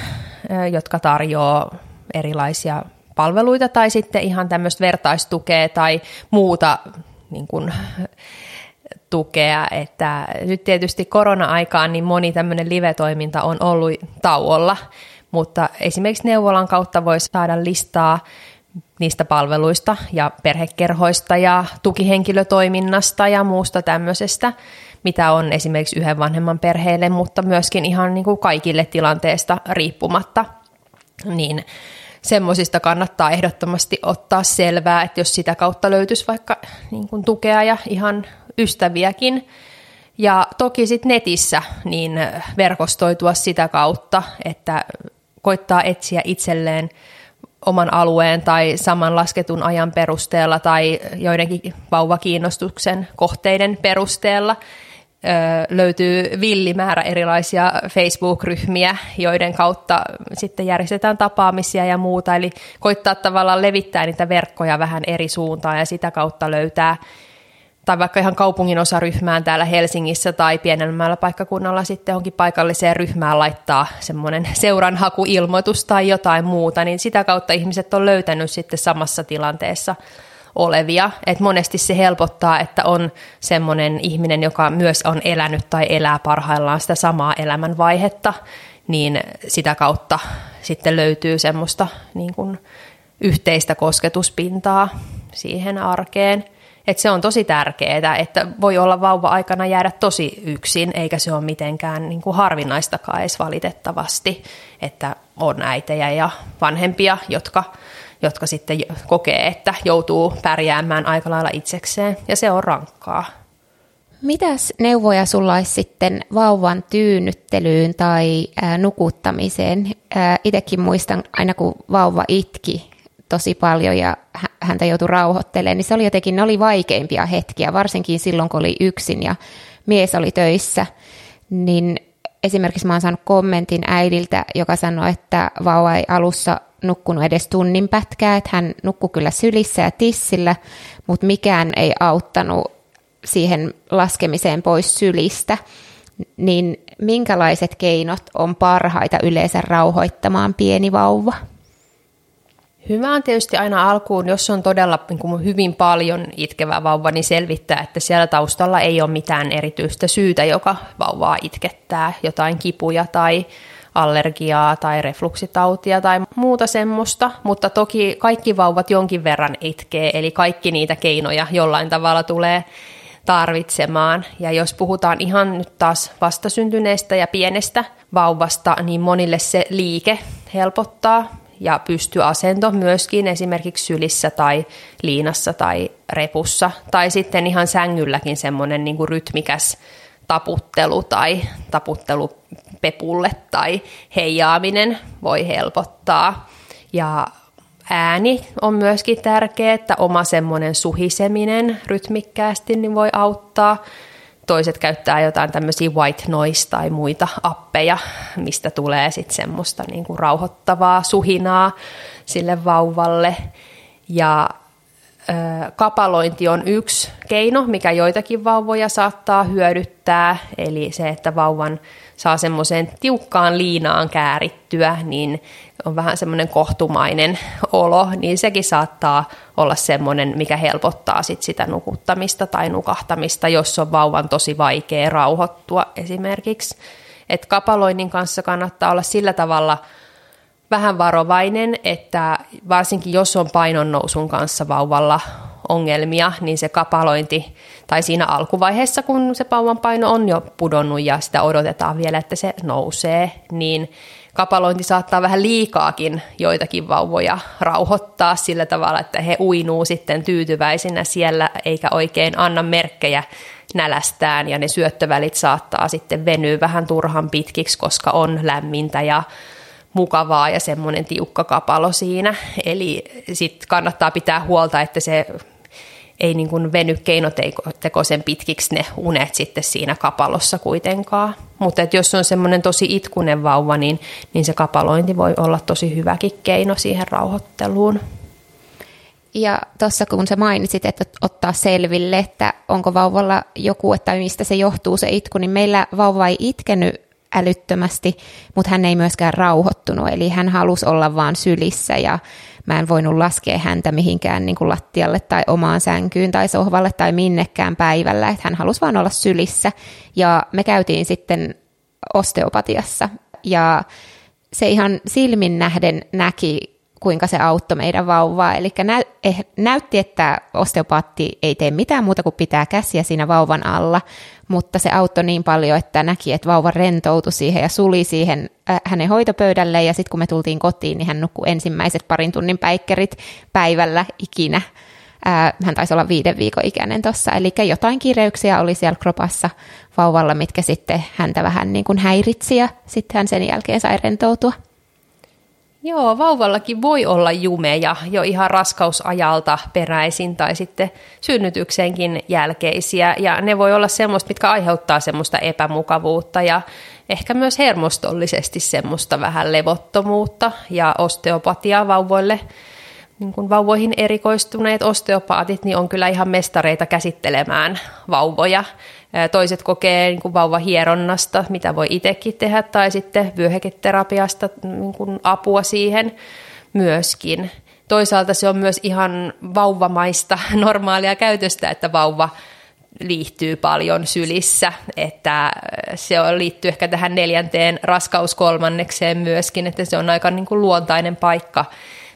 jotka tarjoaa erilaisia palveluita tai sitten ihan tämmöistä vertaistukea tai muuta niin kuin tukea, että nyt tietysti korona-aikaan niin moni tämmöinen live-toiminta on ollut tauolla, mutta esimerkiksi neuvolan kautta voisi saada listaa niistä palveluista ja perhekerhoista ja tukihenkilötoiminnasta ja muusta tämmöisestä, mitä on esimerkiksi yhden vanhemman perheelle, mutta myöskin ihan niin kuin kaikille tilanteesta riippumatta, niin semmoisista kannattaa ehdottomasti ottaa selvää, että jos sitä kautta löytyisi vaikka niin kuin tukea ja ihan ystäviäkin. Ja toki sitten netissä niin verkostoitua sitä kautta, että koittaa etsiä itselleen oman alueen tai saman lasketun ajan perusteella tai joidenkin vauvakiinnostuksen kohteiden perusteella. Löytyy villimäärä erilaisia Facebook-ryhmiä, joiden kautta sitten järjestetään tapaamisia ja muuta. Eli koittaa tavallaan levittää niitä verkkoja vähän eri suuntaan ja sitä kautta löytää tai vaikka ihan kaupungin osaryhmään täällä Helsingissä tai pienemmällä paikkakunnalla sitten johonkin paikalliseen ryhmään laittaa semmoinen seuranhakuilmoitus tai jotain muuta, niin sitä kautta ihmiset on löytänyt sitten samassa tilanteessa olevia. Et monesti se helpottaa, että on semmoinen ihminen, joka myös on elänyt tai elää parhaillaan sitä samaa elämänvaihetta, niin sitä kautta sitten löytyy semmoista niin kuin yhteistä kosketuspintaa siihen arkeen. Että se on tosi tärkeää, että voi olla vauva-aikana jäädä tosi yksin, eikä se ole mitenkään niin kuin harvinaistakaan edes valitettavasti, että on äitejä ja vanhempia, jotka sitten kokee, että joutuu pärjäämään aika lailla itsekseen, ja se on rankkaa. Mitäs neuvoja sulla olisi sitten vauvan tyynnyttelyyn tai nukuttamiseen? Itsekin muistan aina, kun vauva itki tosi paljon ja häntä joutui rauhoittelemaan, niin se oli jotenkin, ne oli vaikeimpia hetkiä, varsinkin silloin, kun oli yksin ja mies oli töissä, niin esimerkiksi mä oon saanut kommentin äidiltä, joka sanoi, että vauva ei alussa nukkunut edes tunnin pätkää, että hän nukkui kyllä sylissä ja tissillä, mutta mikään ei auttanut siihen laskemiseen pois sylistä, niin minkälaiset keinot on parhaita yleensä rauhoittamaan pieni vauva? Hyvä on tietysti aina alkuun, jos on todella hyvin paljon itkevä vauva, niin selvittää, että siellä taustalla ei ole mitään erityistä syytä, joka vauvaa itkettää, jotain kipuja tai allergiaa tai refluksitautia tai muuta semmoista, mutta toki kaikki vauvat jonkin verran itkee, eli kaikki niitä keinoja jollain tavalla tulee tarvitsemaan. Ja jos puhutaan ihan nyt taas vastasyntyneestä ja pienestä vauvasta, niin monille se liike helpottaa ja pystyasento myöskin esimerkiksi sylissä tai liinassa tai repussa. Tai sitten ihan sängylläkin semmoinen niin kuin rytmikäs taputtelu tai taputtelu pepulle tai heijaaminen voi helpottaa. Ja ääni on myöskin tärkeä, että oma semmoinen suhiseminen rytmikkäästi niin voi auttaa. Toiset käyttää jotain tämmöisiä white noise tai muita appeja, mistä tulee sitten semmoista niinku rauhoittavaa suhinaa sille vauvalle. Ja kapalointi on yksi keino, mikä joitakin vauvoja saattaa hyödyttää. Eli se, että vauvan saa semmoiseen tiukkaan liinaan käärittyä, niin on vähän semmoinen kohtumainen olo, niin sekin saattaa olla semmoinen, mikä helpottaa sit sitä nukuttamista tai nukahtamista, jos on vauvan tosi vaikea rauhoittua esimerkiksi. Et kapaloinnin kanssa kannattaa olla sillä tavalla vähän varovainen, että varsinkin jos on painonnousun kanssa vauvalla ongelmia, niin se kapalointi, tai siinä alkuvaiheessa, kun se vauvan paino on jo pudonnut ja sitä odotetaan vielä, että se nousee, niin kapalointi saattaa vähän liikaakin joitakin vauvoja rauhoittaa sillä tavalla, että he uinuu sitten tyytyväisinä siellä eikä oikein anna merkkejä nälästään ja ne syöttövälit saattaa sitten venyä vähän turhan pitkiksi, koska on lämmintä ja mukavaa ja semmoinen tiukka kapalo siinä. Eli sitten kannattaa pitää huolta, että se ei niin kuin veny keinotekoisen pitkiksi ne unet sitten siinä kapalossa kuitenkaan. Mutta jos on semmoinen tosi itkunen vauva, niin se kapalointi voi olla tosi hyväkin keino siihen rauhoitteluun. Ja tuossa kun sä mainitsit, että ottaa selville, että onko vauvalla joku, että mistä se johtuu se itku, niin meillä vauva ei itkenyt älyttömästi, mutta hän ei myöskään rauhoittunut, eli hän halusi olla vaan sylissä ja mä en voinut laskea häntä mihinkään niin kuin lattialle tai omaan sänkyyn tai sohvalle tai minnekään päivällä, että hän halusi vaan olla sylissä ja me käytiin sitten osteopatiassa ja se ihan silmin nähden näki, kuinka se auttoi meidän vauvaa, eli näytti, että osteopaatti ei tee mitään muuta kuin pitää käsiä siinä vauvan alla, mutta se auttoi niin paljon, että näki, että vauva rentoutui siihen ja suli siihen hänen hoitopöydälle, ja sitten kun me tultiin kotiin, niin hän nukkui ensimmäiset parin tunnin päikkerit päivällä ikinä. Hän taisi olla 5 viikon ikäinen tuossa, eli jotain kireyksiä oli siellä kropassa vauvalla, mitkä sitten häntä vähän niin kuin häiritsi, ja sitten hän sen jälkeen sai rentoutua. Joo, vauvallakin voi olla jumeja jo ihan raskausajalta peräisin tai sitten synnytyksenkin jälkeisiä ja ne voi olla semmoista, mitkä aiheuttaa semmoista epämukavuutta ja ehkä myös hermostollisesti semmoista vähän levottomuutta ja osteopatiaa vauvoille. Niin kun vauvoihin erikoistuneet osteopaatit niin on kyllä ihan mestareita käsittelemään vauvoja. Toiset kokee niin kun vauvahieronnasta, mitä voi itsekin tehdä, tai sitten vyöheketerapiasta niin kun apua siihen myöskin. Toisaalta se on myös ihan vauvamaista normaalia käytöstä, että vauva liihtyy paljon sylissä, että se liittyy ehkä tähän 4. raskauskolmannekseen myöskin, että se on aika niin kun luontainen paikka,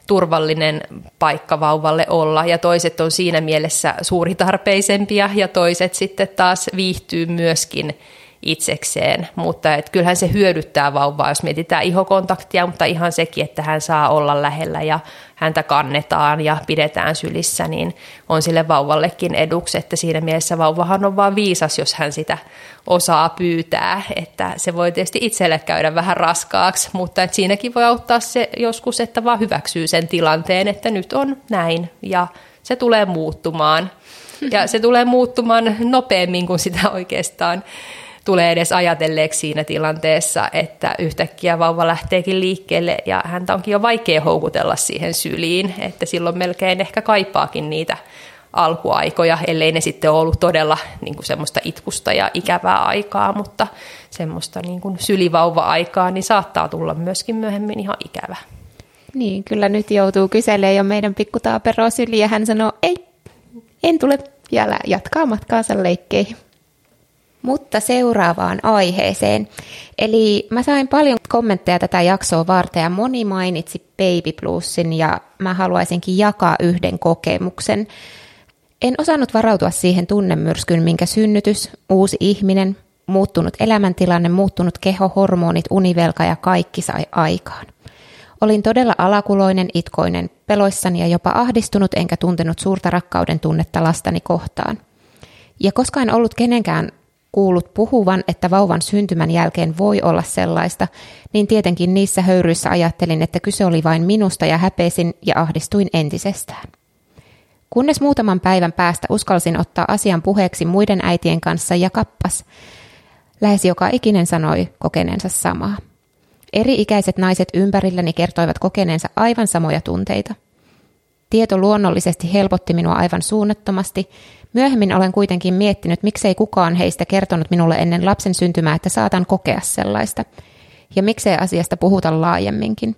turvallinen paikka vauvalle olla ja toiset on siinä mielessä suuritarpeisempia ja toiset sitten taas viihtyy myöskin itsekseen, mutta et kyllähän se hyödyttää vauvaa, jos mietitään ihokontaktia, mutta ihan sekin, että hän saa olla lähellä ja häntä kannetaan ja pidetään sylissä, niin on sille vauvallekin eduksi, että siinä mielessä vauvahan on vaan viisas, jos hän sitä osaa pyytää, että se voi tietysti itselle käydä vähän raskaaksi, mutta et siinäkin voi auttaa se joskus, että vaan hyväksyy sen tilanteen, että nyt on näin ja se tulee muuttumaan ja se tulee muuttumaan nopeammin kuin sitä oikeastaan tulee edes ajatelleeksi siinä tilanteessa, että yhtäkkiä vauva lähteekin liikkeelle ja häntä onkin jo vaikea houkutella siihen syliin, että silloin melkein ehkä kaipaakin niitä alkuaikoja, ellei ne sitten ole ollut todella niin kuin semmoista itkusta ja ikävää aikaa, mutta semmoista niin kuin sylivauva-aikaa niin saattaa tulla myöskin myöhemmin ihan ikävä. Niin, kyllä nyt joutuu kyselemään jo meidän pikkutaapero syliin ja hän sanoo, ei, en tule vielä jatkaa matkaansa leikkeihin. Mutta seuraavaan aiheeseen. Eli mä sain paljon kommentteja tätä jaksoa varten ja moni mainitsi Baby Bluesin ja mä haluaisinkin jakaa yhden kokemuksen. En osannut varautua siihen tunnemyrskyn, minkä synnytys, uusi ihminen, muuttunut elämäntilanne, muuttunut keho, hormonit, univelka ja kaikki sai aikaan. Olin todella alakuloinen, itkoinen, peloissani ja jopa ahdistunut, enkä tuntenut suurta rakkauden tunnetta lastani kohtaan. Ja koska en ollut kenenkään kuullut puhuvan, että vauvan syntymän jälkeen voi olla sellaista, niin tietenkin niissä höyryissä ajattelin, että kyse oli vain minusta ja häpesin ja ahdistuin entisestään. Kunnes muutaman päivän päästä uskalsin ottaa asian puheeksi muiden äitien kanssa ja kappas, lähes joka ikinen sanoi kokeneensa samaa. Eri-ikäiset naiset ympärilläni kertoivat kokeneensa aivan samoja tunteita. Tieto luonnollisesti helpotti minua aivan suunnattomasti. Myöhemmin olen kuitenkin miettinyt, miksei kukaan heistä kertonut minulle ennen lapsen syntymää, että saatan kokea sellaista. Ja miksei asiasta puhuta laajemminkin.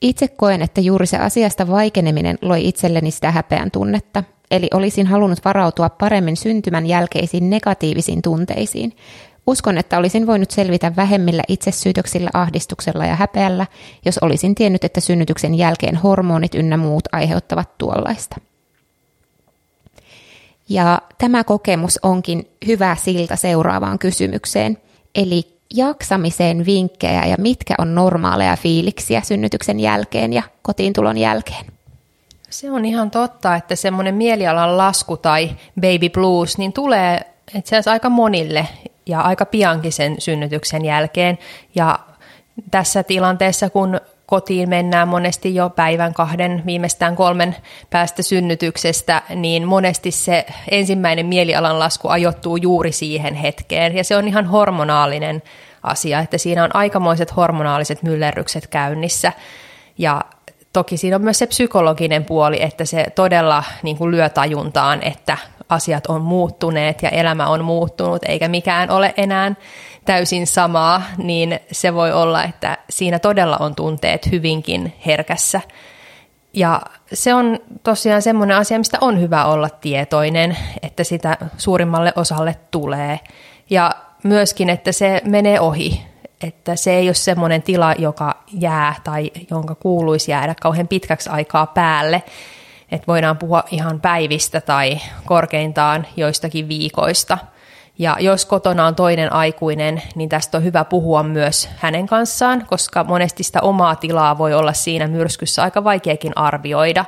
Itse koen, että juuri se asiasta vaikeneminen loi itselleni sitä häpeän tunnetta. Eli olisin halunnut varautua paremmin syntymän jälkeisiin negatiivisiin tunteisiin. Uskon, että olisin voinut selvitä vähemmillä itsesyytöksillä, ahdistuksella ja häpeällä, jos olisin tiennyt, että synnytyksen jälkeen hormonit ynnä muut aiheuttavat tuollaista. Ja tämä kokemus onkin hyvä silta seuraavaan kysymykseen, eli jaksamiseen vinkkejä ja mitkä on normaaleja fiiliksiä synnytyksen jälkeen ja kotiintulon jälkeen. Se on ihan totta, että semmoinen mielialan lasku tai baby blues niin tulee itse asiassa aika monille ja aika piankin sen synnytyksen jälkeen. Ja tässä tilanteessa, kun kotiin mennään monesti jo päivän, kahden, viimeistään 3 päästä synnytyksestä, niin monesti se ensimmäinen mielialan lasku ajoittuu juuri siihen hetkeen. Ja se on ihan hormonaalinen asia, että siinä on aikamoiset hormonaaliset myllerrykset käynnissä. Ja toki siinä on myös se psykologinen puoli, että se todella niin kuin lyö tajuntaan, että asiat on muuttuneet ja elämä on muuttunut, eikä mikään ole enää täysin samaa, niin se voi olla, että siinä todella on tunteet hyvinkin herkässä. Ja se on tosiaan semmoinen asia, mistä on hyvä olla tietoinen, että sitä suurimmalle osalle tulee. Ja myöskin, että se menee ohi, että se ei ole semmoinen tila, joka jää tai jonka kuuluisi jäädä kauhean pitkäksi aikaa päälle. Että voidaan puhua ihan päivistä tai korkeintaan joistakin viikoista. Ja jos kotona on toinen aikuinen, niin tästä on hyvä puhua myös hänen kanssaan, koska monesti sitä omaa tilaa voi olla siinä myrskyssä aika vaikeakin arvioida,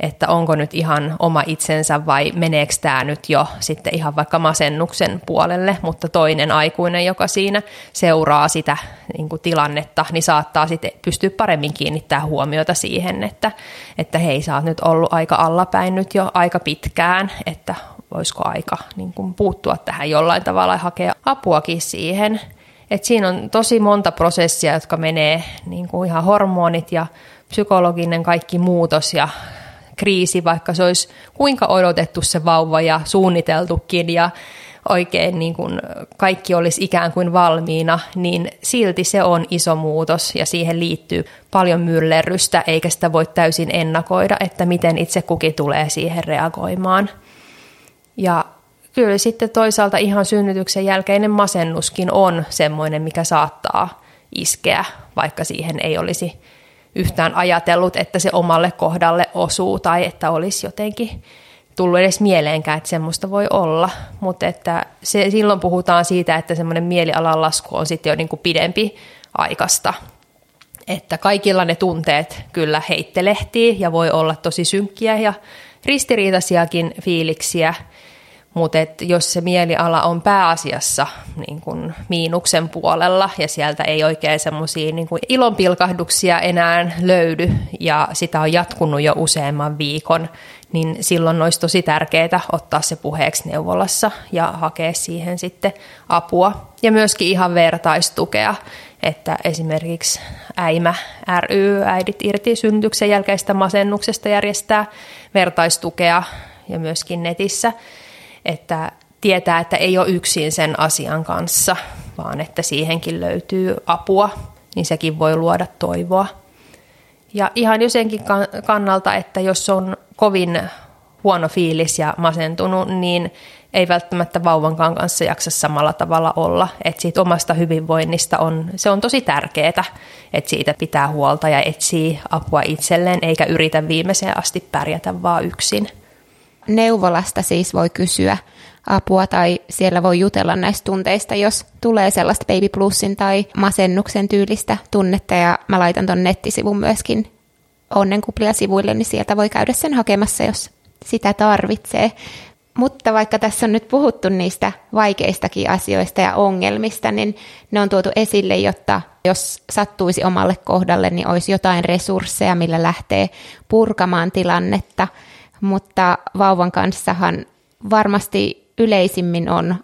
että onko nyt ihan oma itsensä vai meneekö tämä nyt jo sitten ihan vaikka masennuksen puolelle, mutta toinen aikuinen, joka siinä seuraa sitä niin kuin tilannetta, niin saattaa sitten pystyä paremmin kiinnittämään huomiota siihen, että hei, sä oot nyt ollut aika allapäin nyt jo aika pitkään, että voisiko aika niin kuin puuttua tähän jollain tavalla ja hakea apuakin siihen. Et siinä on tosi monta prosessia, jotka menee niin kuin ihan hormonit ja psykologinen kaikki muutos ja kriisi, vaikka se olisi kuinka odotettu se vauva ja suunniteltukin ja oikein niin kuin kaikki olisi ikään kuin valmiina, niin silti se on iso muutos ja siihen liittyy paljon myllerrystä, eikä sitä voi täysin ennakoida, että miten itse kukin tulee siihen reagoimaan. Ja kyllä sitten toisaalta ihan synnytyksen jälkeinen masennuskin on semmoinen, mikä saattaa iskeä, vaikka siihen ei olisi yhtään ajatellut, että se omalle kohdalle osuu tai että olisi jotenkin tullut edes mieleenkään, että semmoista voi olla. Mutta että silloin puhutaan siitä, että semmoinen mielialan lasku on sitten jo niin kuin pidempi aikasta. Että kaikilla ne tunteet kyllä heittelehtii ja voi olla tosi synkkiä ja ristiriitaisiakin fiiliksiä, mutta jos se mieliala on pääasiassa niin kun miinuksen puolella ja sieltä ei oikein semmoisia niin kun ilonpilkahduksia enää löydy ja sitä on jatkunut jo useamman viikon, niin silloin olisi tosi tärkeää ottaa se puheeksi neuvolassa ja hakea siihen sitten apua ja myöskin ihan vertaistukea, että esimerkiksi äimä ry, äidit irti synnytyksen jälkeistä masennuksesta järjestää vertaistukea ja myöskin netissä, että tietää, että ei ole yksin sen asian kanssa, vaan että siihenkin löytyy apua, niin sekin voi luoda toivoa. Ja ihan jo senkin kannalta, että jos on kovin huono fiilis ja masentunut, niin ei välttämättä vauvankaan kanssa jaksa samalla tavalla olla. Että siitä omasta hyvinvoinnista se on tosi tärkeää, että siitä pitää huolta ja etsii apua itselleen, eikä yritä viimeiseen asti pärjätä vaan yksin. neuvolasta siis voi kysyä apua tai siellä voi jutella näistä tunteista, jos tulee sellaista baby bluesin tai masennuksen tyylistä tunnetta. Ja mä laitan ton nettisivun myöskin Onnenkuplia sivuille, niin sieltä voi käydä sen hakemassa, jos sitä tarvitsee. Mutta vaikka tässä on nyt puhuttu niistä vaikeistakin asioista ja ongelmista, niin ne on tuotu esille, jotta jos sattuisi omalle kohdalle, niin olisi jotain resursseja, millä lähtee purkamaan tilannetta. Mutta vauvan kanssahan varmasti yleisimmin on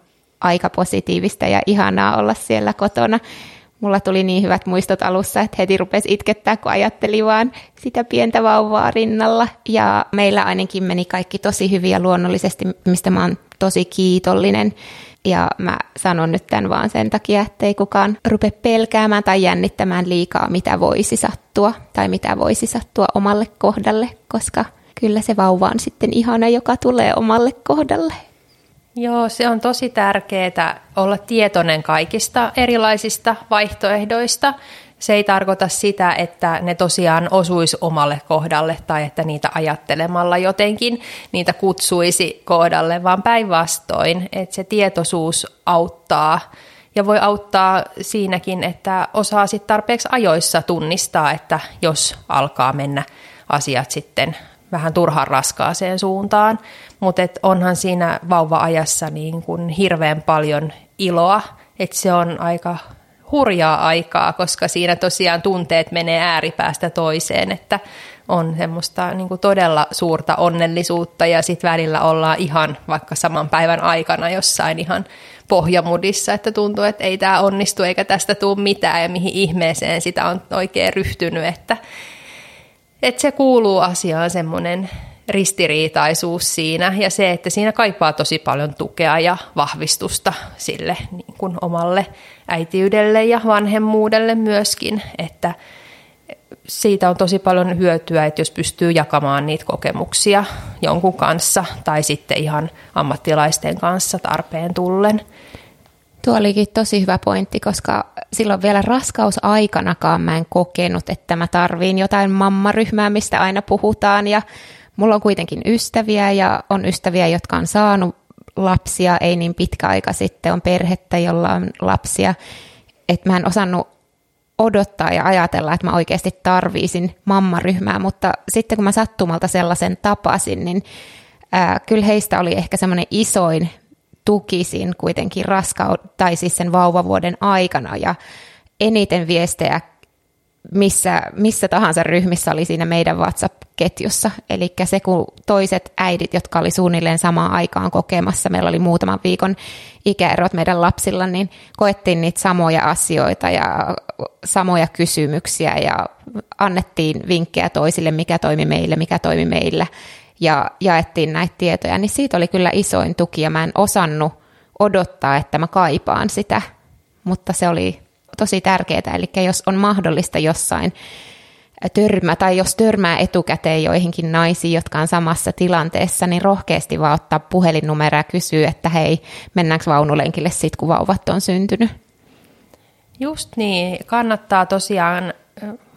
aika positiivista ja ihanaa olla siellä kotona. Mulla tuli niin hyvät muistot alussa, että heti rupesi itkettää, kun ajatteli vaan sitä pientä vauvaa rinnalla. Ja meillä ainakin meni kaikki tosi hyvin ja luonnollisesti, mistä mä oon tosi kiitollinen. Ja mä sanon nyt tämän vaan sen takia, ettei kukaan rupea pelkäämään tai jännittämään liikaa, mitä voisi sattua. Tai mitä voisi sattua omalle kohdalle, koska kyllä se vauva on sitten ihana, joka tulee omalle kohdalle. Joo, se on tosi tärkeää olla tietoinen kaikista erilaisista vaihtoehdoista. Se ei tarkoita sitä, että ne tosiaan osuisi omalle kohdalle tai että niitä ajattelemalla jotenkin niitä kutsuisi kohdalle, vaan päinvastoin, että se tietoisuus auttaa ja voi auttaa siinäkin, että osaa sitten tarpeeksi ajoissa tunnistaa, että jos alkaa mennä asiat sitten vähän turhaan raskaaseen suuntaan, mutta onhan siinä vauva-ajassa niin kuin hirveän paljon iloa, että se on aika hurjaa aikaa, koska siinä tosiaan tunteet menee ääripäästä toiseen, että on semmoista niin kuin todella suurta onnellisuutta ja sitten välillä ollaan ihan vaikka saman päivän aikana jossain ihan pohjamudissa, että tuntuu, että ei tämä onnistu eikä tästä tule mitään ja mihin ihmeeseen sitä on oikein ryhtynyt, että se kuuluu asiaan semmoinen ristiriitaisuus siinä ja se, että siinä kaipaa tosi paljon tukea ja vahvistusta sille niin kuin omalle äitiydelle ja vanhemmuudelle myöskin, että siitä on tosi paljon hyötyä, että jos pystyy jakamaan niitä kokemuksia jonkun kanssa tai sitten ihan ammattilaisten kanssa tarpeen tullen. Tuo olikin tosi hyvä pointti, koska silloin vielä raskausaikanakaan mä en kokenut, että mä tarviin jotain mammaryhmää, mistä aina puhutaan. Ja mulla on kuitenkin ystäviä ja on ystäviä, jotka on saanut lapsia, ei niin pitkä aika sitten, on perhettä, jolla on lapsia. Että mä en osannut odottaa ja ajatella, että mä oikeasti tarviisin mammaryhmää, mutta sitten kun mä sattumalta sellaisen tapasin, niin kyllä heistä oli ehkä semmoinen isoin tukisin kuitenkin tai siis sen vauvavuoden aikana ja eniten viestejä missä tahansa ryhmissä oli siinä meidän WhatsApp-ketjussa. Eli se kun toiset äidit, jotka oli suunnilleen samaan aikaan kokemassa, meillä oli muutaman viikon ikäerot meidän lapsilla, niin koettiin niitä samoja asioita ja samoja kysymyksiä ja annettiin vinkkejä toisille, mikä toimi meillä. Ja jaettiin näitä tietoja, niin siitä oli kyllä isoin tuki ja mä en osannut odottaa, että mä kaipaan sitä, mutta se oli tosi tärkeää. Eli jos on mahdollista jossain jos törmää etukäteen joihinkin naisiin, jotka on samassa tilanteessa, niin rohkeasti vaan ottaa puhelinnumeroa ja kysyä, että hei, mennäänkö vaunulenkille sitten, kun vauvat on syntynyt. Just niin, kannattaa tosiaan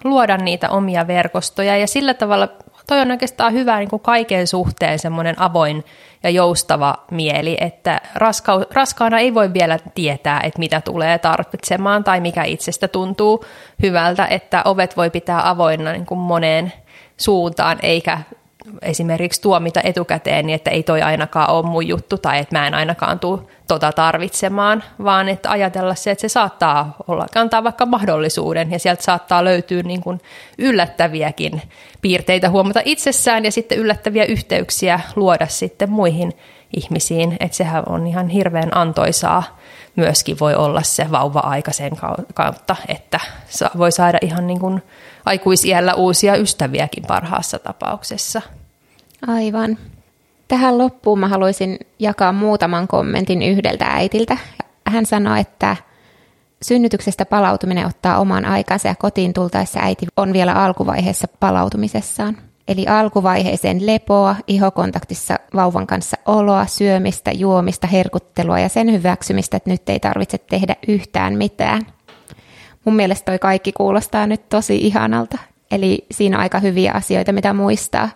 luoda niitä omia verkostoja ja sillä tavalla. Toi on oikeastaan hyvä niin kuin kaiken suhteen semmoinen avoin ja joustava mieli, että raskaana ei voi vielä tietää, että mitä tulee tarvitsemaan tai mikä itsestä tuntuu hyvältä, että ovet voi pitää avoinna niin kuin moneen suuntaan, eikä esimerkiksi tuomita etukäteen, niin että ei toi ainakaan ole mun juttu tai että mä en ainakaan tule tota tarvitsemaan, vaan että ajatella se, että se saattaa olla, antaa vaikka mahdollisuuden ja sieltä saattaa löytyä niin kuin yllättäviäkin piirteitä huomata itsessään ja sitten yllättäviä yhteyksiä luoda sitten muihin ihmisiin, että sehän on ihan hirveän antoisaa myöskin voi olla se vauva-aika sen kautta, että voi saada ihan niin kuin aikuisiällä uusia ystäviäkin parhaassa tapauksessa. Aivan. Tähän loppuun mä haluaisin jakaa muutaman kommentin yhdeltä äitiltä. Hän sanoi, että synnytyksestä palautuminen ottaa oman aikansa ja kotiin tultaessa äiti on vielä alkuvaiheessa palautumisessaan. Eli alkuvaiheeseen lepoa, ihokontaktissa vauvan kanssa oloa, syömistä, juomista, herkuttelua ja sen hyväksymistä, että nyt ei tarvitse tehdä yhtään mitään. Mun mielestä toi kaikki kuulostaa nyt tosi ihanalta. Eli siinä on aika hyviä asioita, mitä muistaa.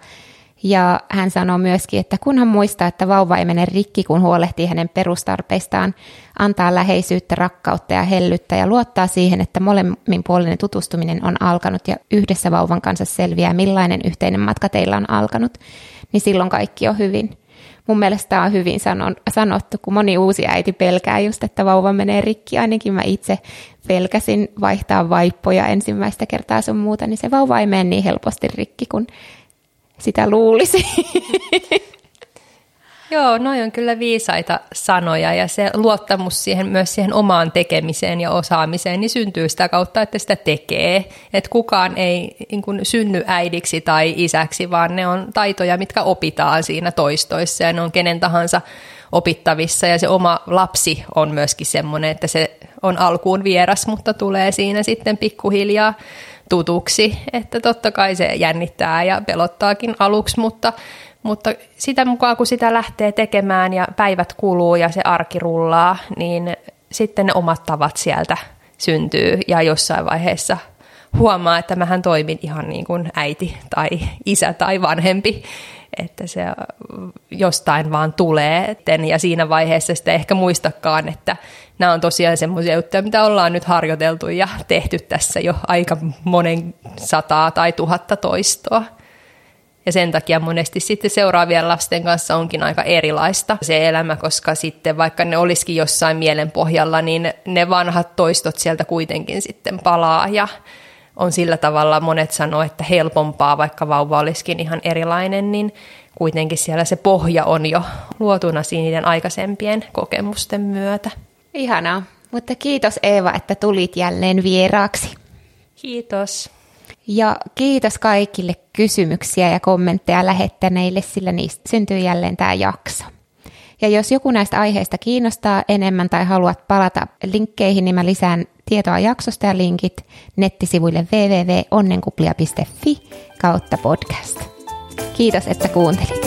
Ja hän sanoo myöskin, että kunhan muistaa, että vauva ei mene rikki, kun huolehtii hänen perustarpeistaan, antaa läheisyyttä, rakkautta ja hellyttä ja luottaa siihen, että molemminpuolinen tutustuminen on alkanut ja yhdessä vauvan kanssa selviää, millainen yhteinen matka teillä on alkanut, niin silloin kaikki on hyvin. Mun mielestä tämä on hyvin sanottu, kun moni uusi äiti pelkää just, että vauva menee rikki. Ainakin mä itse pelkäsin vaihtaa vaippoja ensimmäistä kertaa sun muuta, niin se vauva ei mene niin helposti rikki kuin sitä luulisi. Joo, noi on kyllä viisaita sanoja ja se luottamus siihen, myös siihen omaan tekemiseen ja osaamiseen niin syntyy sitä kautta, että sitä tekee. Et kukaan ei niin kun, synny äidiksi tai isäksi, vaan ne on taitoja, mitkä opitaan siinä toistoissa ja ne on kenen tahansa opittavissa. Ja se oma lapsi on myöskin semmoinen, että se on alkuun vieras, mutta tulee siinä sitten pikkuhiljaa tutuksi. Että totta kai se jännittää ja pelottaakin aluksi, mutta sitä mukaan, kun sitä lähtee tekemään ja päivät kuluu ja se arki rullaa, niin sitten ne omat tavat sieltä syntyy ja jossain vaiheessa huomaa, että mähän toimin ihan niin kuin äiti tai isä tai vanhempi, että se jostain vaan tulee. Ja siinä vaiheessa sitten ehkä muistakaan, että nämä on tosiaan semmoisia juttuja, mitä ollaan nyt harjoiteltu ja tehty tässä jo aika monen 100 tai 1000 toistoa. Ja sen takia monesti sitten seuraavien lasten kanssa onkin aika erilaista se elämä, koska sitten vaikka ne olisikin jossain mielen pohjalla, niin ne vanhat toistot sieltä kuitenkin sitten palaa ja on sillä tavalla, monet sanoo, että helpompaa, vaikka vauva olisikin ihan erilainen, niin kuitenkin siellä se pohja on jo luotuna niiden aikaisempien kokemusten myötä. Ihanaa, mutta kiitos Eeva, että tulit jälleen vieraaksi. Kiitos. Ja kiitos kaikille kysymyksiä ja kommentteja lähettäneille, sillä niistä syntyy jälleen tämä jakso. Ja jos joku näistä aiheista kiinnostaa enemmän tai haluat palata linkkeihin, niin mä lisään tietoa jaksosta ja linkit nettisivuille www.onnenkuplia.fi/podcast. Kiitos, että kuuntelit.